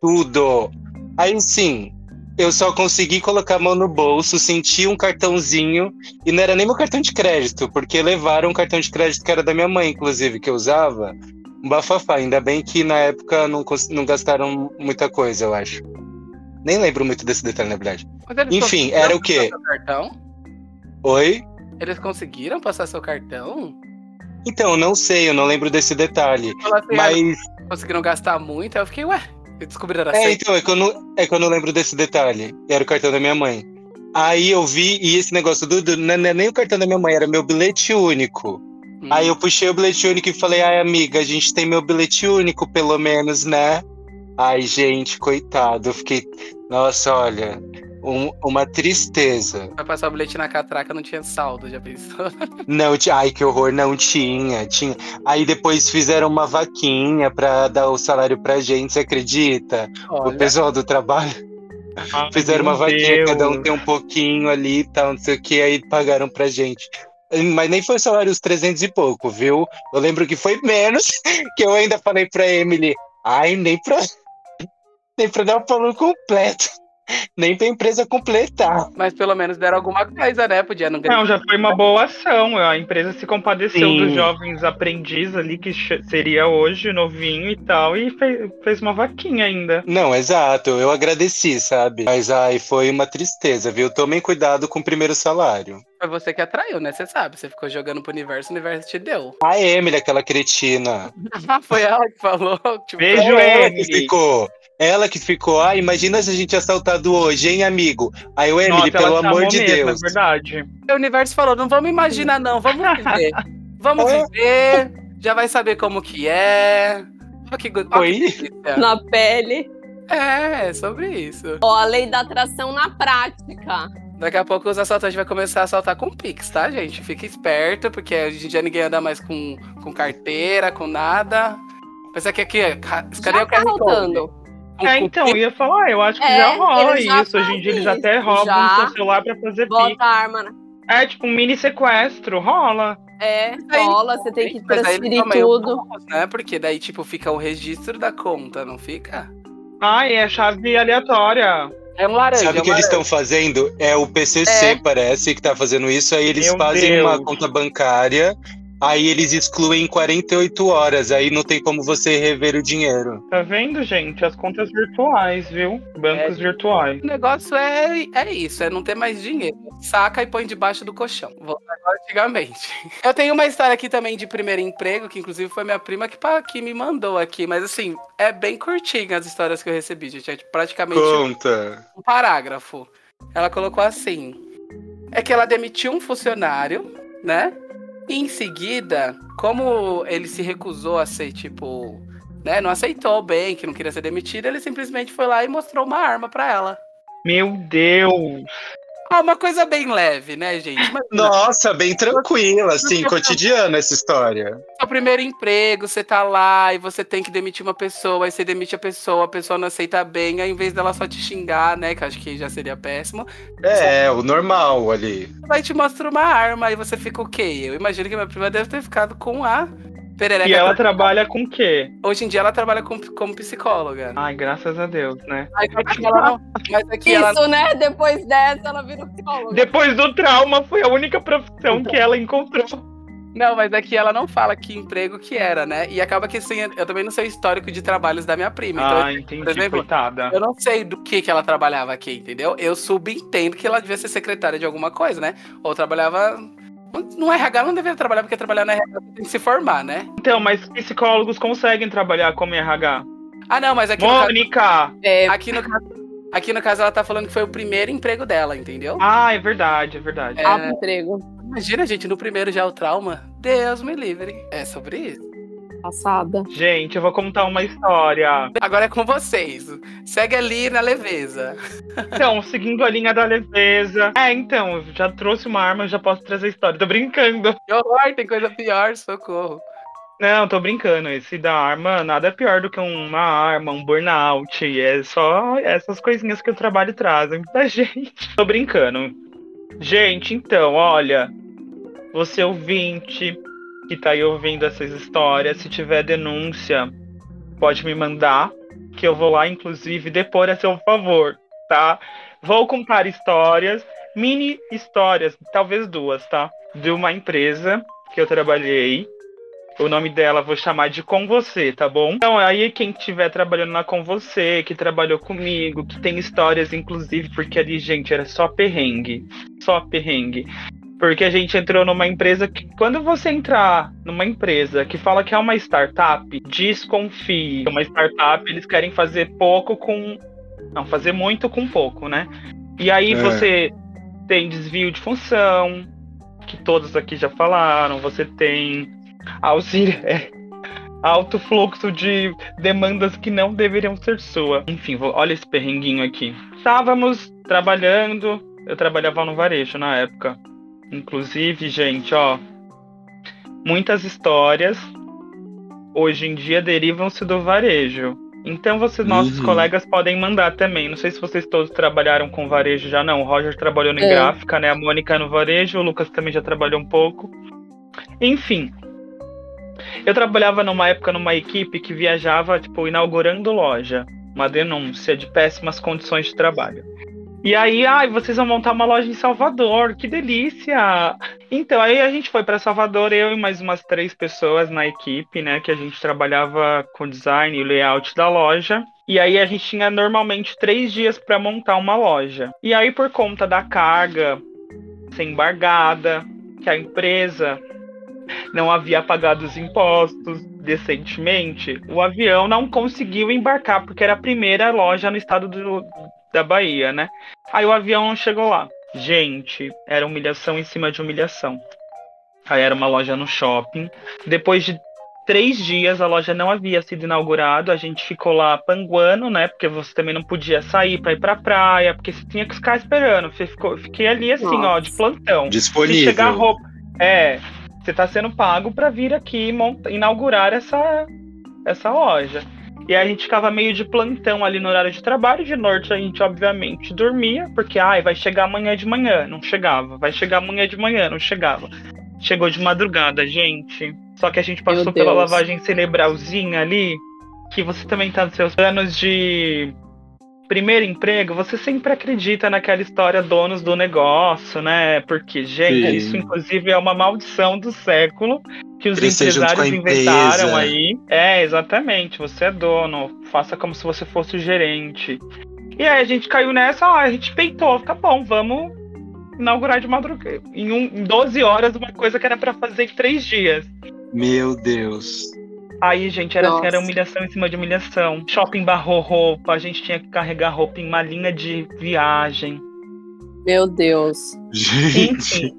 tudo. Aí sim, eu só consegui colocar a mão no bolso, senti um cartãozinho, e não era nem meu cartão de crédito, porque levaram um cartão de crédito que era da minha mãe, inclusive, que eu usava, um bafafá. Ainda bem que na época não gastaram muita coisa, eu acho. Nem lembro muito desse detalhe, na verdade. Enfim, era o quê? Oi? Eles conseguiram passar seu cartão? Então, não sei, eu não lembro desse detalhe. Mas... conseguiram gastar muito, aí eu fiquei, ué, descobriram assim. É, então, é que eu não lembro desse detalhe. Era o cartão da minha mãe. Aí eu vi, e esse negócio do não é nem o cartão da minha mãe, era meu bilhete único. Aí eu puxei o bilhete único e falei, ai, amiga, a gente tem meu bilhete único, pelo menos, né? Ai, gente, coitado, eu fiquei... Nossa, olha, uma tristeza. Vai passar o bilhete na catraca, não tinha saldo, já pensou? Não, ai, que horror, não tinha. Aí depois fizeram uma vaquinha pra dar o salário pra gente, você acredita? Olha. O pessoal do trabalho fizeram uma vaquinha, Deus. Cada um tem um pouquinho ali e tal, não sei o que, aí pagaram pra gente. Mas nem foi o salário os 300 e pouco, viu? Eu lembro que foi menos, que eu ainda falei pra Emily, ai, nem pra dar o plano completo. Nem pra empresa completar. Mas pelo menos deram alguma coisa, né? Podia não ganhar. Não, já foi uma boa ação. A empresa se compadeceu Sim. dos jovens aprendizes ali, que seria hoje novinho e tal, e fez uma vaquinha ainda. Não, exato. Eu agradeci, sabe? Mas aí foi uma tristeza, viu? Tomem cuidado com o primeiro salário. Foi você que atraiu, né? Você sabe, você ficou jogando pro universo, o universo te deu. A Emily, aquela cretina. Foi ela que falou. Tipo, beijo, Emily. Ficou. Ela que ficou, ah, imagina se a gente é assaltado hoje, hein, amigo? Aí o Emily, pelo amor de Deus. É verdade. O universo falou, não vamos imaginar não, vamos viver. Vamos viver, já vai saber como que é. Oi? Na pele. É, sobre isso. Ó, a lei da atração na prática. Daqui a pouco os assaltantes vão começar a assaltar com Pix, tá, gente? Fica esperto, porque a gente já ninguém anda mais com carteira, com nada. Pensa que aqui, escaneia o QR Code. É, então, eu ia falar, eu acho que já rola isso. Hoje em dia eles até roubam o seu celular pra fazer Pix. Bota a arma, né? É, tipo, um mini sequestro, rola. É, rola, você tem que transferir tudo. Né? Porque daí, tipo, fica o registro da conta, não fica? Ah, é chave aleatória. É um laranja. Sabe o que eles estão fazendo? É o PCC, parece, que tá fazendo isso. Aí eles fazem uma conta bancária, aí eles excluem em 48 horas. Aí não tem como você rever o dinheiro. Tá vendo, gente? As contas virtuais, viu? Bancos virtuais. O negócio é isso, é não ter mais dinheiro. Saca e põe debaixo do colchão. Volta agora antigamente. Eu tenho uma história aqui também de primeiro emprego, que inclusive foi minha prima que me mandou aqui. Mas assim, é bem curtinha as histórias que eu recebi, gente. É praticamente um parágrafo. Ela colocou assim. É que ela demitiu um funcionário, né? E em seguida, como ele se recusou a ser, tipo... né, não aceitou bem, que não queria ser demitido, ele simplesmente foi lá e mostrou uma arma pra ela. Meu Deus! Ah, uma coisa bem leve, né, gente? Imagina. Nossa, bem tranquila, assim, cotidiana essa história. Seu primeiro emprego, você tá lá e você tem que demitir uma pessoa, aí você demite a pessoa não aceita bem, aí em vez dela só te xingar, né, que eu acho que já seria péssimo. É, o normal ali. Vai te mostrar uma arma, aí você fica o quê? Eu imagino que minha prima deve ter ficado com a... E ela trabalha com o quê? Hoje em dia ela trabalha como psicóloga. Ai, graças a Deus, né? Ai, mas aqui isso, ela... né? Depois dessa, ela virou psicóloga. Depois do trauma, foi a única profissão que ela encontrou. Não, mas aqui ela não fala que emprego que era, né? E acaba que assim, eu também não sei o histórico de trabalhos da minha prima. Então, entendi, por exemplo, coitada. Eu não sei do que ela trabalhava aqui, entendeu? Eu subentendo que ela devia ser secretária de alguma coisa, né? Ou trabalhava... No RH não deveria trabalhar, porque trabalhar no RH tem que se formar, né? Então, mas psicólogos conseguem trabalhar como RH. Ah, não, mas aqui Mônica! Aqui no caso, ela tá falando que foi o primeiro emprego dela, entendeu? Ah, é verdade, é verdade. Emprego. Imagina, gente, no primeiro já o trauma. Deus me livre. É sobre isso. Passada. Gente, eu vou contar uma história. Agora é com vocês. Segue ali na leveza. Então, seguindo a linha da leveza. É, então, eu já trouxe uma arma, eu já posso trazer a história. Tô brincando. Que horror, tem coisa pior, socorro. Não, tô brincando. Esse da arma, nada é pior do que uma arma, um burnout. É só essas coisinhas que o trabalho trazem pra gente. Tô brincando. Gente, então, olha. Você ouvinte... que tá aí ouvindo essas histórias, se tiver denúncia, pode me mandar, que eu vou lá, inclusive, depor a seu favor, tá? Vou contar histórias, mini histórias, talvez duas, tá? De uma empresa que eu trabalhei, o nome dela vou chamar de Com Você, tá bom? Então, aí quem estiver trabalhando lá com você, que trabalhou comigo, que tem histórias, inclusive, porque ali, gente, era só perrengue, só perrengue. Porque a gente entrou numa empresa que... Quando você entrar numa empresa que fala que é uma startup, desconfie. Uma startup, eles querem fazer pouco com... Não, fazer muito com pouco, né? E aí você tem desvio de função, que todos aqui já falaram. Você tem auxílio... alto fluxo de demandas que não deveriam ser sua. Enfim, olha esse perrenguinho aqui. Estávamos trabalhando... Eu trabalhava no varejo na época. Inclusive, gente, ó, muitas histórias hoje em dia derivam-se do varejo. Então, nossos colegas podem mandar também. Não sei se vocês todos trabalharam com varejo já, não. O Roger trabalhou em gráfica, né? A Mônica no varejo, o Lucas também já trabalhou um pouco. Enfim, eu trabalhava numa época numa equipe que viajava, tipo, inaugurando loja. Uma denúncia de péssimas condições de trabalho. E aí, vocês vão montar uma loja em Salvador, que delícia! Então, aí a gente foi para Salvador, eu e mais umas 3 pessoas na equipe, né? Que a gente trabalhava com design e layout da loja. E aí a gente tinha normalmente 3 dias para montar uma loja. E aí, por conta da carga ser embargada, que a empresa não havia pagado os impostos decentemente, o avião não conseguiu embarcar, porque era a primeira loja no estado da Bahia, né? Aí o avião não chegou lá. Gente, era humilhação em cima de humilhação. Aí era uma loja no shopping. Depois de 3 dias, a loja não havia sido inaugurada. A gente ficou lá panguando, né? Porque você também não podia sair pra ir pra praia, porque você tinha que ficar esperando. Fiquei ali assim, nossa, ó, de plantão. Disponível. Se chegar roupa... É, você tá sendo pago pra vir aqui inaugurar essa loja. E aí a gente ficava meio de plantão ali no horário de trabalho. De noite a gente, obviamente, dormia, porque, ai, vai chegar amanhã de manhã. Não chegava. Vai chegar amanhã de manhã. Não chegava. Chegou de madrugada, gente. Só que a gente passou pela lavagem cerebralzinha ali, que você também tá nos seus planos de primeiro emprego, você sempre acredita naquela história donos do negócio, né? Porque, gente, sim, isso inclusive é uma maldição do século que os empresários inventaram aí. É, exatamente, você é dono, faça como se você fosse o gerente. E aí a gente caiu nessa, ó, a gente peitou, tá bom, vamos inaugurar de madrugada, em 12 horas, uma coisa que era pra fazer em 3 dias. Meu Deus. Aí, gente, era, assim, era humilhação em cima de humilhação. Shopping barrou roupa, a gente tinha que carregar roupa em uma linha de viagem. Meu Deus. Gente. Enfim,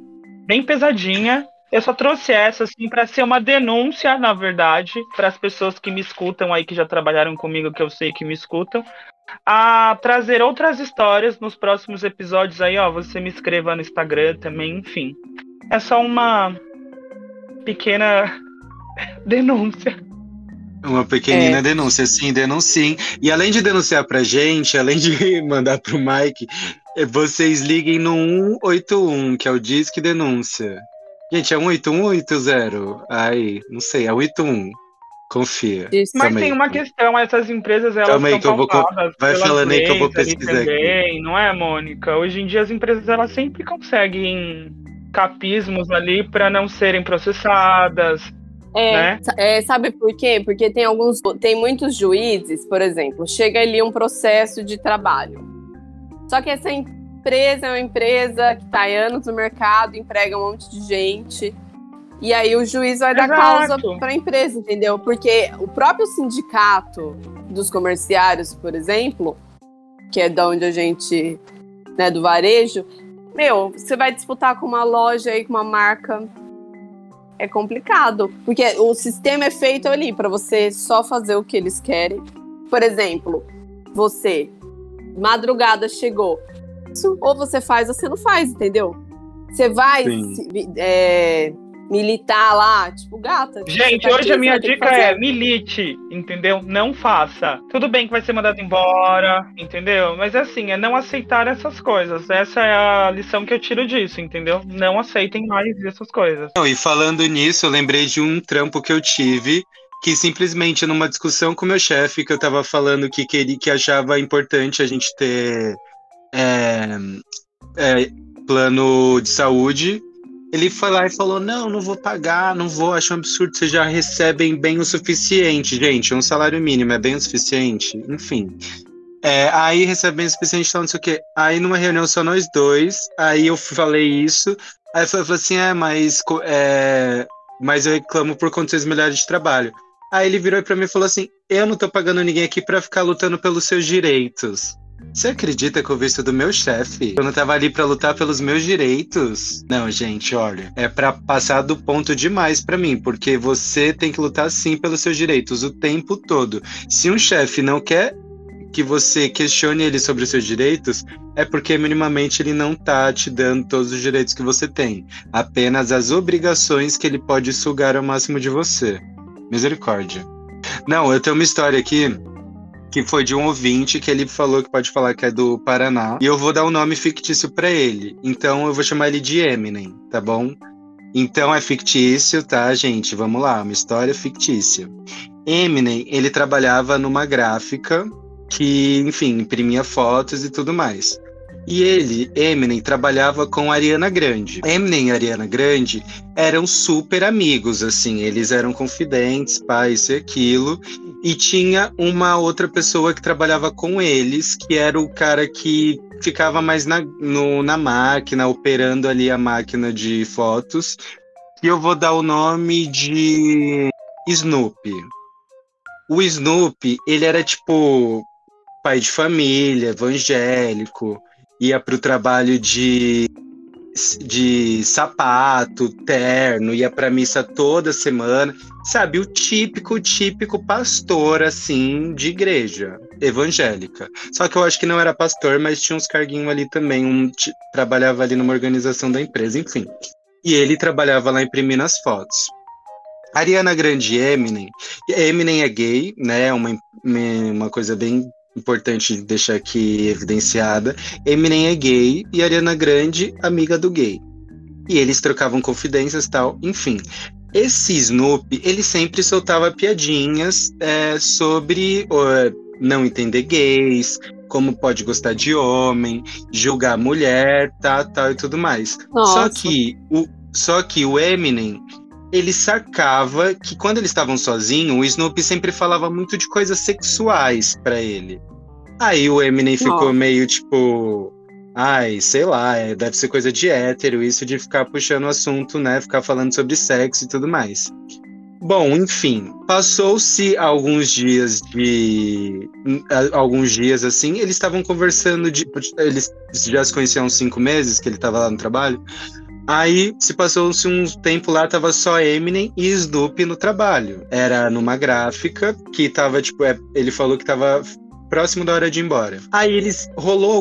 bem pesadinha. Eu só trouxe essa, assim, pra ser uma denúncia, na verdade, para as pessoas que me escutam aí, que já trabalharam comigo, que eu sei que me escutam, a trazer outras histórias nos próximos episódios aí, ó. Você me escreva no Instagram também, enfim. É só uma pequena denúncia. Uma pequenina denúncia, sim, denunciem. E além de denunciar pra gente, além de mandar pro Mike, vocês liguem no 181, que é o Disque Denúncia. Gente, é 181 ou 80? Ai, não sei, é 181. Confia. Isso. Mas tem uma questão, essas empresas, elas são culpadas. Vai falando aí que eu vou pesquisar também, aqui. Não é, Mônica? Hoje em dia as empresas, elas sempre conseguem capismos ali para não serem processadas, né? Sabe por quê? Porque tem muitos juízes, por exemplo, chega ali um processo de trabalho. Só que essa empresa é uma empresa que está há anos no mercado, emprega um monte de gente. E aí o juiz vai dar causa para a empresa, entendeu? Porque o próprio Sindicato dos Comerciários, por exemplo, que é de onde a gente, né, do varejo, meu, você vai disputar com uma loja aí, com uma marca, é complicado. Porque o sistema é feito ali para você só fazer o que eles querem. Por exemplo, você, madrugada chegou, ou você faz ou você não faz, entendeu? Você vai... militar lá, tipo gata. Gente, tá hoje aqui, a minha dica é milite, entendeu? Não faça. Tudo bem que vai ser mandado embora, entendeu? Mas assim, é não aceitar essas coisas. Essa é a lição que eu tiro disso, entendeu? Não aceitem mais essas coisas. Não, e falando nisso, eu lembrei de um trampo que eu tive, que simplesmente numa discussão com meu chefe, que eu tava falando que achava importante a gente ter plano de saúde. Ele foi lá e falou, não vou pagar, não vou, acho um absurdo, vocês já recebem bem o suficiente. Gente, um salário mínimo é bem o suficiente, enfim. Aí recebe bem o suficiente, então não sei o quê. Aí numa reunião só nós dois, aí eu falei isso, aí eu falei assim, mas eu reclamo por condições melhores de trabalho. Aí ele virou pra mim e falou assim, eu não tô pagando ninguém aqui pra ficar lutando pelos seus direitos. Você acredita que eu vi isso do meu chefe? Eu não tava ali pra lutar pelos meus direitos? Não, gente, olha, é pra passar do ponto demais pra mim, porque você tem que lutar sim pelos seus direitos o tempo todo. Se um chefe não quer que você questione ele sobre os seus direitos, é porque minimamente ele não tá te dando todos os direitos que você tem, apenas as obrigações que ele pode sugar ao máximo de você. Misericórdia. Não, eu tenho uma história aqui que foi de um ouvinte, que ele falou que pode falar que é do Paraná, e eu vou dar um nome fictício pra ele, então eu vou chamar ele de Eminem, tá bom? Então é fictício, tá, gente? Vamos lá, uma história fictícia. Eminem, ele trabalhava numa gráfica que, enfim, imprimia fotos e tudo mais. E ele, Eminem, trabalhava com Ariana Grande. Eminem e Ariana Grande eram super amigos, assim, eles eram confidentes, pá, isso e aquilo. E tinha uma outra pessoa que trabalhava com eles, que era o cara que ficava mais na máquina, operando ali a máquina de fotos. que eu vou dar o nome de Snoop. O Snoop, ele era tipo pai de família, evangélico, ia pro trabalho de sapato, terno, ia pra missa toda semana, sabe? O típico pastor, assim, de igreja evangélica. Só que eu acho que não era pastor, mas tinha uns carguinhos ali também, trabalhava ali numa organização da empresa, enfim. E ele trabalhava lá imprimindo as fotos. Ariana Grande e Eminem. Eminem é gay, né? Uma coisa bem importante deixar aqui evidenciada. Eminem é gay e Ariana Grande, amiga do gay. E eles trocavam confidências e tal, enfim. Esse Snoop, ele sempre soltava piadinhas sobre não entender gays, como pode gostar de homem, julgar mulher, tal e tudo mais. Nossa. Só que o Eminem, ele sacava que quando eles estavam sozinhos, o Snoop sempre falava muito de coisas sexuais pra ele. Aí o Eminem ficou meio tipo... Ai, sei lá, deve ser coisa de hétero, isso de ficar puxando o assunto, né? Ficar falando sobre sexo e tudo mais. Bom, enfim, passou-se alguns dias assim, eles estavam conversando, eles já se conheciam há uns 5 meses, que ele estava lá no trabalho. Aí, se passou-se um tempo lá, tava só Eminem e Snoop no trabalho. Era numa gráfica que tava, tipo, ele falou que tava próximo da hora de ir embora. Aí rolou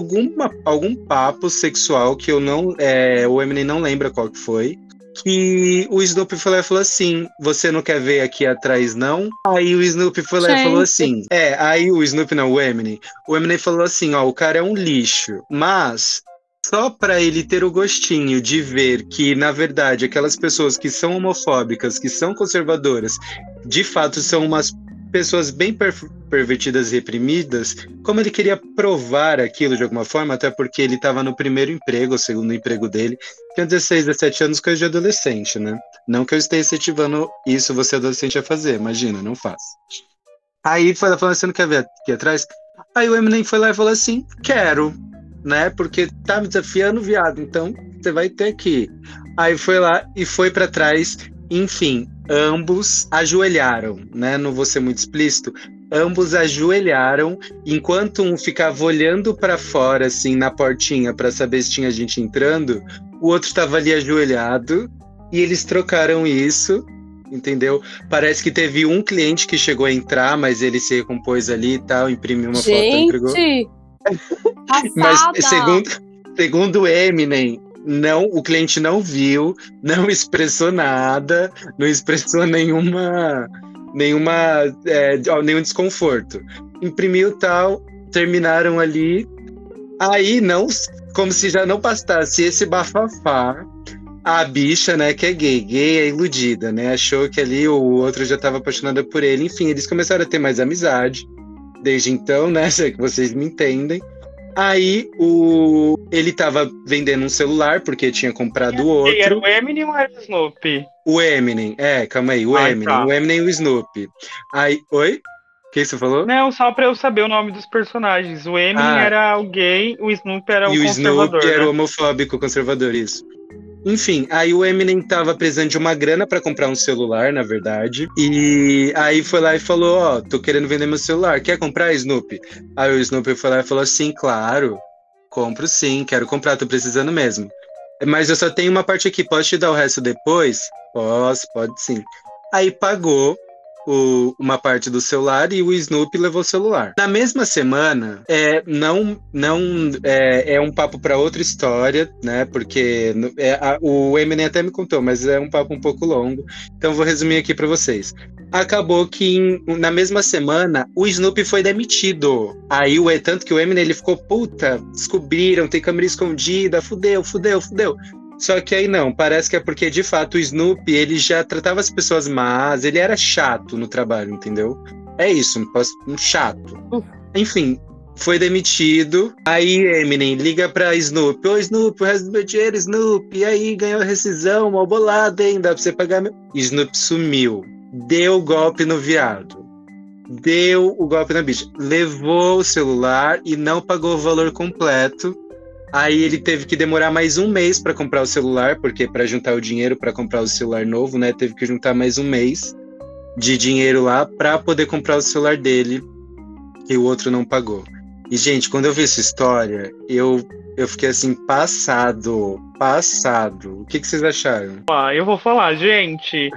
algum papo sexual que eu não... o Eminem não lembra qual que foi. Que o Snoop falou assim, você não quer ver aqui atrás, não? Aí o Snoop falou assim... O Eminem falou assim, ó, o cara é um lixo, mas... Só para ele ter o gostinho de ver que, na verdade, aquelas pessoas que são homofóbicas, que são conservadoras, de fato são umas pessoas bem pervertidas e reprimidas, como ele queria provar aquilo de alguma forma, até porque ele estava no primeiro emprego, o segundo emprego dele, tinha 16, 17 anos, coisa de adolescente, né? Não que eu esteja incentivando isso, você adolescente a fazer, imagina, não faz. Aí foi lá falando, você não quer ver aqui atrás? Aí o Eminem foi lá e falou assim, quero. Né, porque tá me desafiando, viado, então você vai ter que ir. Aí foi lá e foi pra trás, enfim, ambos ajoelharam, né, não vou ser muito explícito, ambos ajoelharam, enquanto um ficava olhando pra fora, assim, na portinha, pra saber se tinha gente entrando, o outro tava ali ajoelhado, e eles trocaram isso, entendeu? Parece que teve um cliente que chegou a entrar, mas ele se recompôs ali e tal, imprimiu uma foto e entregou... Passada. Mas segundo Eminem, não, o cliente não viu, não expressou nada, não expressou nenhum desconforto. Imprimiu tal, terminaram ali. Aí não, como se já não bastasse esse bafafá, a bicha, né, que é gay é iludida, né? Achou que ali o outro já estava apaixonada por ele. Enfim, eles começaram a ter mais amizade. Desde então, né, sei que vocês me entendem. Aí, ele tava vendendo um celular, porque tinha comprado outro. Era o Eminem ou era o Snoop? O Eminem, calma aí, Eminem. Tá. O Eminem e o Snoop. Aí, oi? O que você falou? Não, só pra eu saber o nome dos personagens. O Eminem era o gay, o Snoop era o conservador. E o Snoop era o homofóbico conservador, isso. Enfim, aí o Eminem tava precisando de uma grana pra comprar um celular, na verdade. E aí foi lá e falou, tô querendo vender meu celular, quer comprar, Snoop? Aí o Snoop foi lá e falou, sim, claro, compro sim, quero comprar, tô precisando mesmo. Mas eu só tenho uma parte aqui, posso te dar o resto depois? Posso, pode sim. Aí pagou uma parte do celular e o Snoop levou o celular. Na mesma semana, é um papo para outra história, né? Porque o Eminem até me contou, mas é um papo um pouco longo. Então vou resumir aqui para vocês. Acabou que na mesma semana o Snoop foi demitido. Aí tanto que o Eminem ele ficou puta, descobriram, tem câmera escondida, fudeu. Só que aí não, parece que é porque, de fato, o Snoop, ele já tratava as pessoas más, ele era chato no trabalho, entendeu? É isso, um chato. Enfim, foi demitido, aí Eminem liga pra Snoop, ô Snoop, o resto do meu dinheiro, Snoop, e aí, ganhou a rescisão, mal bolado, hein, dá pra você pagar meu... Snoop sumiu, deu o golpe no viado, deu o golpe na bicha, levou o celular e não pagou o valor completo, Aí ele teve que demorar mais um mês para comprar o celular, porque para juntar o dinheiro para comprar o celular novo, né, teve que juntar mais um mês de dinheiro lá para poder comprar o celular dele, e o outro não pagou. E, gente, quando eu vi essa história, eu fiquei assim, passado. O que vocês acharam? Ah, eu vou falar, gente.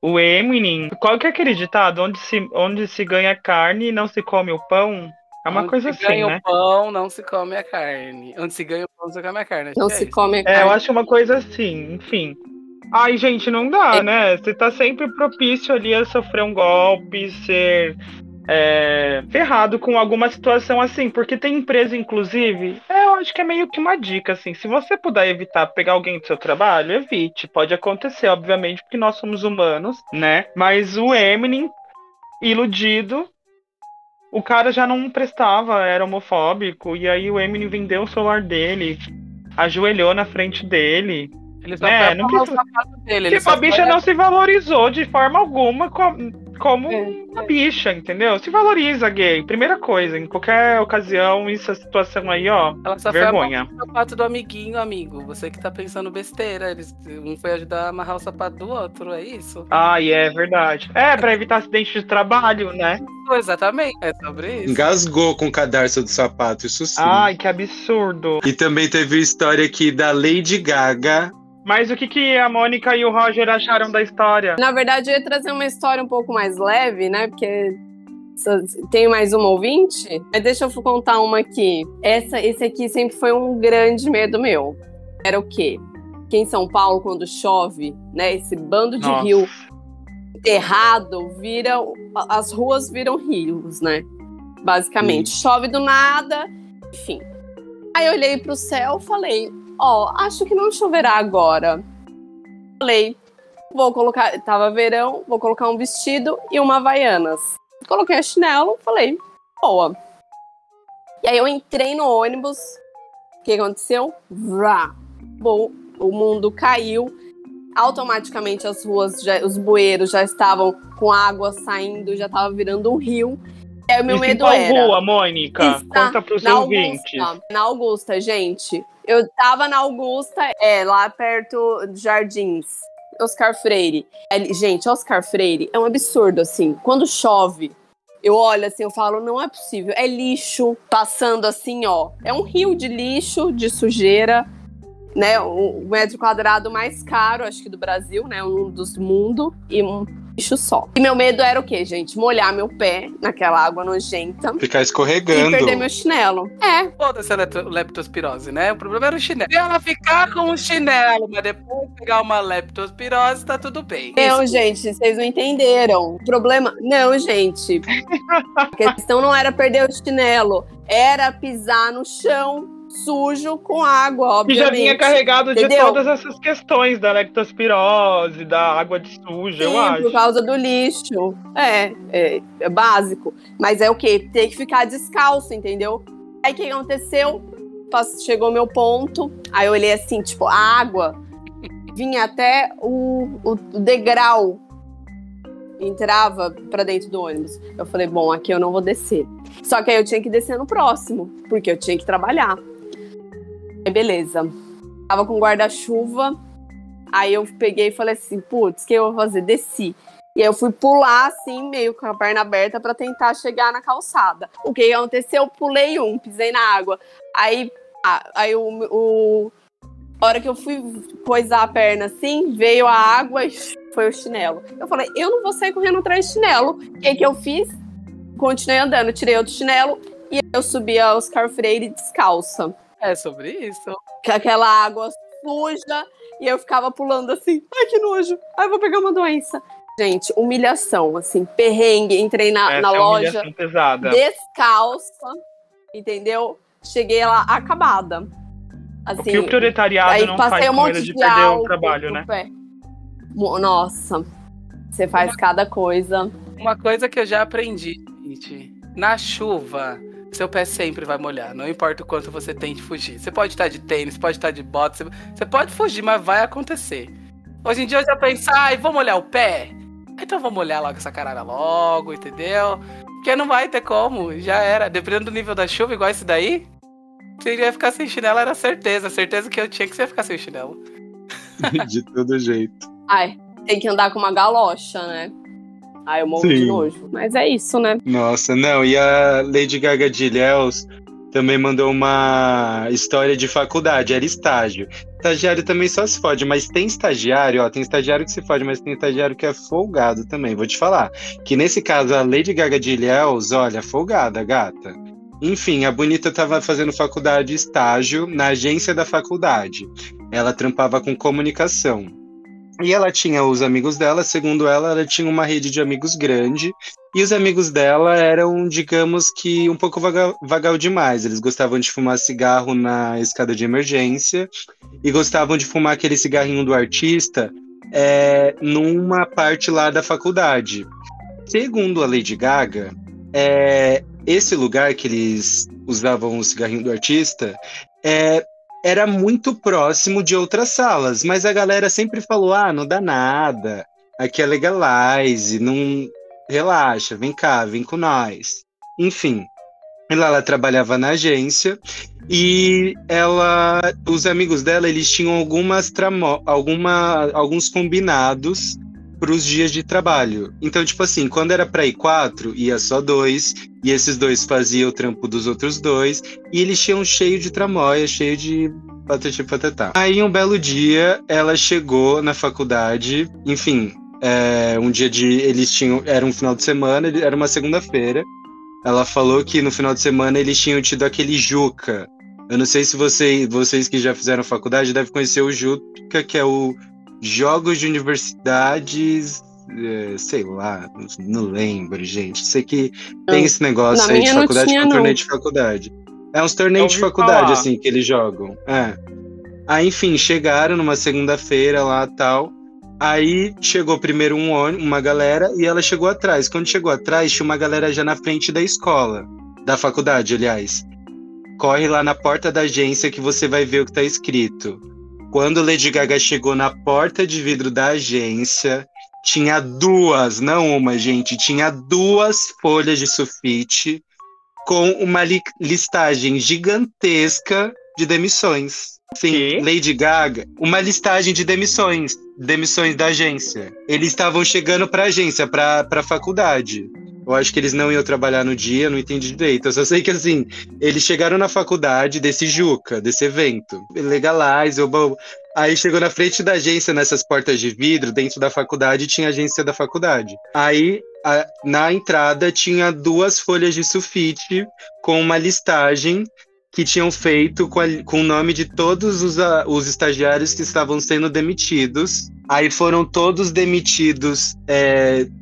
O Eminem, qual que é aquele ditado? Onde se ganha carne e não se come o pão? É uma coisa assim, né? Onde se ganha o pão, não se come a carne. Onde se ganha o pão, não se come a carne. Não se come a carne. É, eu acho uma coisa assim, enfim. Ai, gente, não dá, né? Você tá sempre propício ali a sofrer um golpe, ser ferrado com alguma situação assim. Porque tem empresa, inclusive, eu acho que é meio que uma dica, assim. Se você puder evitar pegar alguém do seu trabalho, evite. Pode acontecer, obviamente, porque nós somos humanos, né? Mas o Eminem, iludido, o cara já não prestava, era homofóbico. E aí o Eminem vendeu o celular dele, ajoelhou na frente dele. Ele só não o sapato dele. Tipo, a bicha não se valorizou de forma alguma como uma bicha, entendeu? Se valoriza, gay. Primeira coisa, em qualquer ocasião, essa situação aí, ó, ela só vergonha. Foi o sapato do amiguinho, amigo. Você que tá pensando besteira. Um foi ajudar a amarrar o sapato do outro, é isso? Ah, é verdade. É, pra evitar acidente de trabalho, né? Exatamente, é sobre isso. Engasgou com o cadarço do sapato, isso sim. Ai, que absurdo. E também teve a história aqui da Lady Gaga. Mas o que a Mônica e o Roger acharam da história? Na verdade, eu ia trazer uma história um pouco mais leve, né? Porque tem mais um ouvinte. Mas deixa eu contar uma aqui. Esse aqui sempre foi um grande medo meu. Era o quê? Que em São Paulo, quando chove, né? Esse bando de rio enterrado, as ruas viram rios, né? Basicamente. Chove do nada, enfim. Aí eu olhei pro céu e falei... acho que não choverá agora. Falei, tava verão, vou colocar um vestido e uma Havaianas. Coloquei a chinelo, falei, boa. E aí eu entrei no ônibus, o que aconteceu? Vrá! Bom, o mundo caiu, automaticamente as ruas, os bueiros já estavam com água saindo, já tava virando um rio. E aí o meu medo era... rua, Mônica? Conta pros ouvintes. Na Augusta, gente... Eu tava na Augusta, lá perto de Jardins, Oscar Freire. Gente, Oscar Freire é um absurdo, assim. Quando chove, eu olho assim, eu falo, não é possível. É lixo passando assim, É um rio de lixo, de sujeira, né? O metro quadrado mais caro, acho que do Brasil, né? Um dos mundo, e um lixo só. E meu medo era o quê, gente? Molhar meu pé naquela água nojenta. Ficar escorregando. E perder meu chinelo. Foda-se a leptospirose, né? O problema era o chinelo. Se ela ficar com o chinelo, mas depois pegar uma leptospirose, tá tudo bem. Não, gente, vocês não entenderam. O problema... Não, gente. A questão não era perder o chinelo. Era pisar no chão sujo com água, obviamente. E já vinha carregado, entendeu? De todas essas questões da leptospirose, da água de suja, eu acho. Por causa do lixo. É básico. Mas é o quê? Tem que ficar descalço, entendeu? Aí o que aconteceu? Chegou meu ponto, aí eu olhei assim, tipo, a água vinha até o degrau. Entrava pra dentro do ônibus. Eu falei, bom, aqui eu não vou descer. Só que aí eu tinha que descer no próximo, porque eu tinha que trabalhar. Aí beleza. Tava com guarda-chuva, aí eu peguei e falei assim, putz, o que eu vou fazer? Desci. E aí eu fui pular assim, meio com a perna aberta pra tentar chegar na calçada. O que aconteceu? Eu pulei pisei na água. Aí a hora que eu fui coisar a perna assim, veio a água e foi o chinelo. Eu falei, eu não vou sair correndo atrás de chinelo. O que eu fiz? Continuei andando, tirei outro chinelo e eu subi a Oscar Freire descalça. É sobre isso. Aquela água suja e eu ficava pulando assim, ai que nojo, ai vou pegar uma doença. Gente, humilhação, assim, perrengue, entrei na loja pesada. Descalça, entendeu? Cheguei lá acabada. Assim, o que o proletariado aí não faz com medo de perder o trabalho, né? Pé. Nossa, você faz cada coisa. Uma coisa que eu já aprendi, gente. Na chuva, seu pé sempre vai molhar. Não importa o quanto você tente fugir. Você pode estar de tênis, pode estar de bota. Você pode fugir, mas vai acontecer. Hoje em dia eu já penso, vou molhar o pé? Então vou molhar logo essa caralha logo, entendeu? Porque não vai ter como, já era. Dependendo do nível da chuva, igual esse daí... Você ia ficar sem chinelo, era certeza. Certeza que eu tinha que você ia ficar sem chinelo. De todo jeito. Ai, tem que andar com uma galocha, né? Ai, eu morro de nojo. Mas é isso, né? Nossa, não. E a Lady Gaga de Ilhéus também mandou uma história de faculdade. Era estágio. Estagiário também só se fode, mas tem estagiário, ó, tem estagiário que se fode, mas tem estagiário que é folgado também, vou te falar. Que nesse caso, a Lady Gaga de Ilhéus, olha, folgada, gata. Enfim, a bonita tava fazendo faculdade, estágio, na agência da faculdade. Ela trampava com comunicação. E ela tinha os amigos dela, segundo ela, ela tinha uma rede de amigos grande. E os amigos dela eram, digamos que, um pouco vagal demais. Eles gostavam de fumar cigarro na escada de emergência e gostavam de fumar aquele cigarrinho do artista numa parte lá da faculdade. Segundo a Lady Gaga, esse lugar que eles usavam o cigarrinho do artista era muito próximo de outras salas, mas a galera sempre falou, ah, não dá nada, aqui é legalize, não, relaxa, vem cá, vem com nós. Enfim, ela trabalhava na agência e os amigos dela, eles tinham alguns combinados para os dias de trabalho. Então, tipo assim, quando era para ir 4, ia só 2, e esses 2 faziam o trampo dos outros 2, e eles tinham cheio de tramóia, cheio de patati patatá. Aí, um belo dia, ela chegou na faculdade, enfim, era um final de semana, era uma segunda-feira, ela falou que no final de semana eles tinham tido aquele Juca. Eu não sei se vocês que já fizeram faculdade devem conhecer o Juca, que é o Jogos de Universidades, sei lá, não lembro, gente. Sei que tem esse negócio aí de faculdade, tinha, torneio de faculdade. É uns torneios de faculdade, falar, assim, que eles jogam. É. Aí, enfim, chegaram numa segunda-feira lá e tal. Aí chegou primeiro uma galera e ela chegou atrás. Quando chegou atrás, tinha uma galera já na frente da escola, da faculdade, aliás. Corre lá na porta da agência que você vai ver o que tá escrito. Quando Lady Gaga chegou na porta de vidro da agência, tinha 2, não uma, gente, tinha 2 folhas de sulfite com uma listagem gigantesca de demissões. Sim, que? Lady Gaga, uma listagem de demissões da agência. Eles estavam chegando para a agência, para a faculdade. Eu acho que eles não iam trabalhar no dia, não entendi direito. Eu só sei que, assim, eles chegaram na faculdade desse Juca, desse evento. Legalize, oba. Aí chegou na frente da agência, nessas portas de vidro, dentro da faculdade, tinha a agência da faculdade. Aí, na entrada, tinha 2 folhas de sulfite com uma listagem que tinham feito com o nome de todos os estagiários que estavam sendo demitidos. Aí foram todos demitidos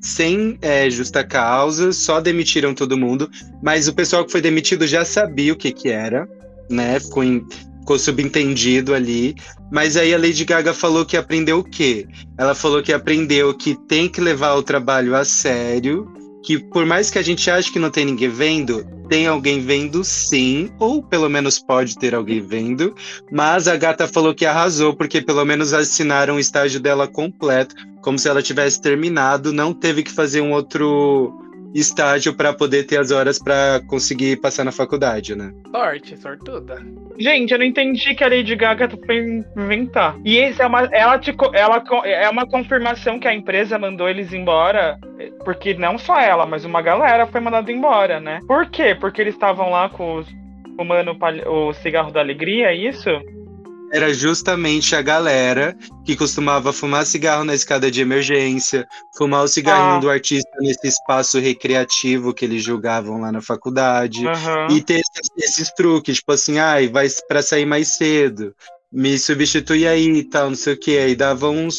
sem justa causa, só demitiram todo mundo. Mas o pessoal que foi demitido já sabia o que era, né? Ficou subentendido ali. Mas aí a Lady Gaga falou que aprendeu o quê? Ela falou que aprendeu que tem que levar o trabalho a sério, que por mais que a gente ache que não tem ninguém vendo, tem alguém vendo sim, ou pelo menos pode ter alguém vendo, mas a gata falou que arrasou, porque pelo menos assinaram o estágio dela completo, como se ela tivesse terminado, não teve que fazer um outro estágio para poder ter as horas para conseguir passar na faculdade, né? Sorte, sortuda. Gente, eu não entendi que a Lady Gaga foi inventar. E esse é uma confirmação que a empresa mandou eles embora, porque não só ela, mas uma galera foi mandada embora, né? Por quê? Porque eles estavam lá fumando o cigarro da alegria, é isso? Era justamente a galera que costumava fumar cigarro na escada de emergência, fumar o cigarrinho do artista nesse espaço recreativo que eles julgavam lá na faculdade, e ter esses truques, tipo assim, ai, vai pra sair mais cedo, me substitui aí e tal, não sei o que, aí dava uns...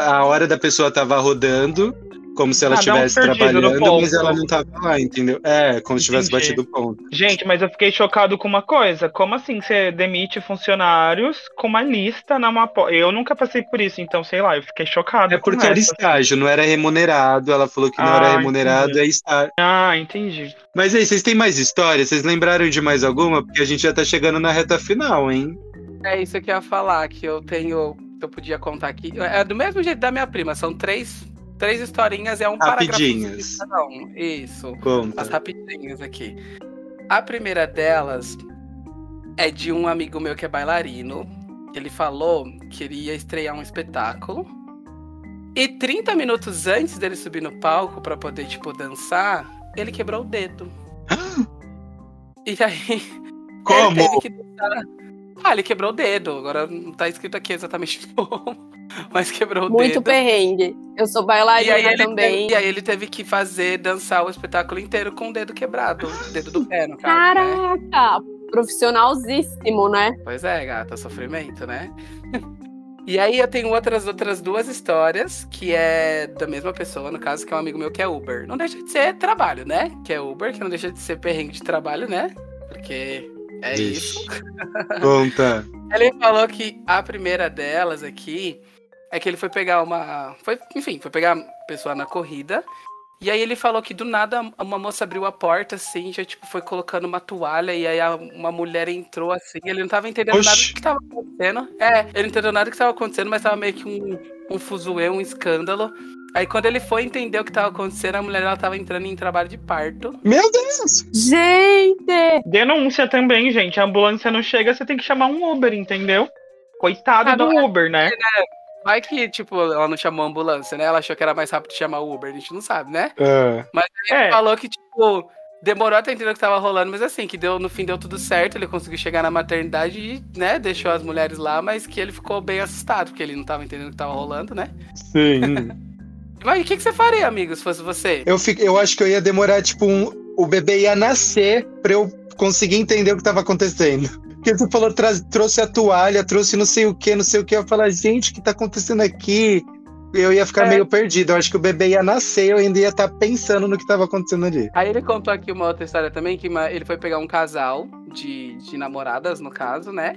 a hora da pessoa tava rodando, como se ela estivesse trabalhando, mas ela não tava lá, entendeu? É, como se tivesse batido o ponto. Gente, mas eu fiquei chocado com uma coisa. Como assim você demite funcionários com uma lista na mapa? Eu nunca passei por isso, então, sei lá, eu fiquei chocado. É porque era estágio, não era remunerado. Ela falou que não era remunerado, é estágio. Ah, entendi. Mas aí, vocês têm mais história? Vocês lembraram de mais alguma? Porque a gente já tá chegando na reta final, hein? É isso que eu ia falar, que eu tenho... Eu podia contar aqui. É do mesmo jeito da minha prima, são 3 historinhas, é um parágrafo. Rapidinhas. Isso. Conta. As rapidinhas aqui. A primeira delas é de um amigo meu que é bailarino. Ele falou que ele ia estrear um espetáculo. E 30 minutos antes dele subir no palco pra poder, tipo, dançar, ele quebrou o dedo. E aí... Como? Ele teve que dançar... Ah, ele quebrou o dedo. Agora não tá escrito aqui exatamente como, mas quebrou o dedo. Muito perrengue. Eu sou bailarina também. E aí ele teve que fazer, dançar o espetáculo inteiro com o dedo quebrado. O dedo do pé, no caso. Caraca! Né? Profissionalzíssimo, né? Pois é, gata. Sofrimento, né? E aí eu tenho outras duas histórias, que é da mesma pessoa, no caso, que é um amigo meu que é Uber. Não deixa de ser trabalho, né? Que é Uber, que não deixa de ser perrengue de trabalho, né? Porque... é isso. Conta. Ele falou que a primeira delas aqui é que ele foi pegar foi pegar a pessoa na corrida. E aí ele falou que do nada uma moça abriu a porta assim, já tipo foi colocando uma toalha e aí uma mulher entrou assim. Ele não tava entendendo nada do que tava acontecendo. É, ele não entendeu nada do que tava acontecendo, mas tava meio que um fuzuê, um escândalo. Aí quando ele foi entender o que tava acontecendo, a mulher, ela tava entrando em trabalho de parto. Meu Deus! Gente! Denúncia também, gente. A ambulância não chega, você tem que chamar um Uber, entendeu? Coitado do Uber, né? Vai que, tipo, ela não chamou a ambulância, né? Ela achou que era mais rápido chamar o Uber, a gente não sabe, né? Mas ele falou que, tipo, demorou até entender o que tava rolando, mas assim, que deu, no fim deu tudo certo, ele conseguiu chegar na maternidade e, né, deixou as mulheres lá, mas que ele ficou bem assustado, porque ele não tava entendendo o que tava rolando, né? Sim. Mas o que você faria, amigo, se fosse você? Eu acho que eu ia demorar, tipo, o bebê ia nascer pra eu conseguir entender o que tava acontecendo. Porque você falou, trouxe a toalha, trouxe não sei o que, eu ia falar, gente, o que tá acontecendo aqui? Eu ia ficar meio perdido. Eu acho que o bebê ia nascer, eu ainda ia estar pensando no que tava acontecendo ali. Aí ele contou aqui uma outra história também, que ele foi pegar um casal de namoradas, no caso, né?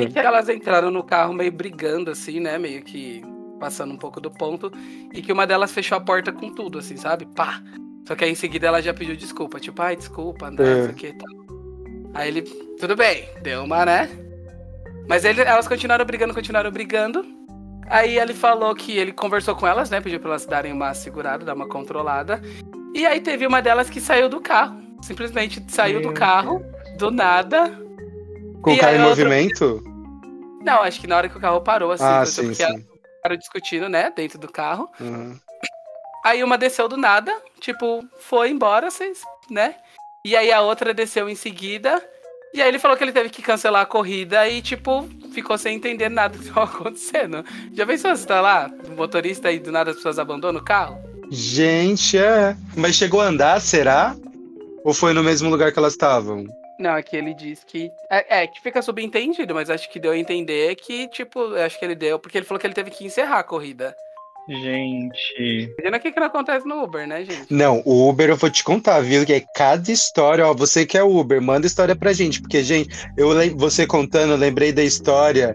E que elas entraram no carro meio brigando, assim, né? Meio que... passando um pouco do ponto, e que uma delas fechou a porta com tudo, assim, sabe? Pá! Só que aí em seguida ela já pediu desculpa, tipo, ai, desculpa, André, isso aqui e tal. Aí ele, tudo bem, deu uma, né? Mas elas continuaram brigando. Aí ele falou que ele conversou com elas, né? Pediu pra elas darem uma segurada, dar uma controlada. E aí teve uma delas que saiu do carro. Simplesmente saiu do carro, do nada. Com o carro em movimento? Não, acho que na hora que o carro parou, assim. Ah, sim, sim. Discutindo, né, dentro do carro. Aí uma desceu do nada, tipo, foi embora, né? E aí a outra desceu em seguida, e aí ele falou que ele teve que cancelar a corrida e, tipo, ficou sem entender nada do que estava acontecendo. Já pensou, você tá lá, o motorista, e do nada as pessoas abandonam o carro? Gente, Mas chegou a andar, será? Ou foi no mesmo lugar que elas estavam? Não, aqui ele diz que... É, que fica subentendido, mas acho que deu a entender que, tipo, acho que ele deu... Porque ele falou que ele teve que encerrar a corrida. Gente... Imagina o que não acontece no Uber, né, gente? Não, o Uber eu vou te contar, viu? Que é cada história... Ó, você que é Uber, manda história pra gente. Porque, gente, você contando, eu lembrei da história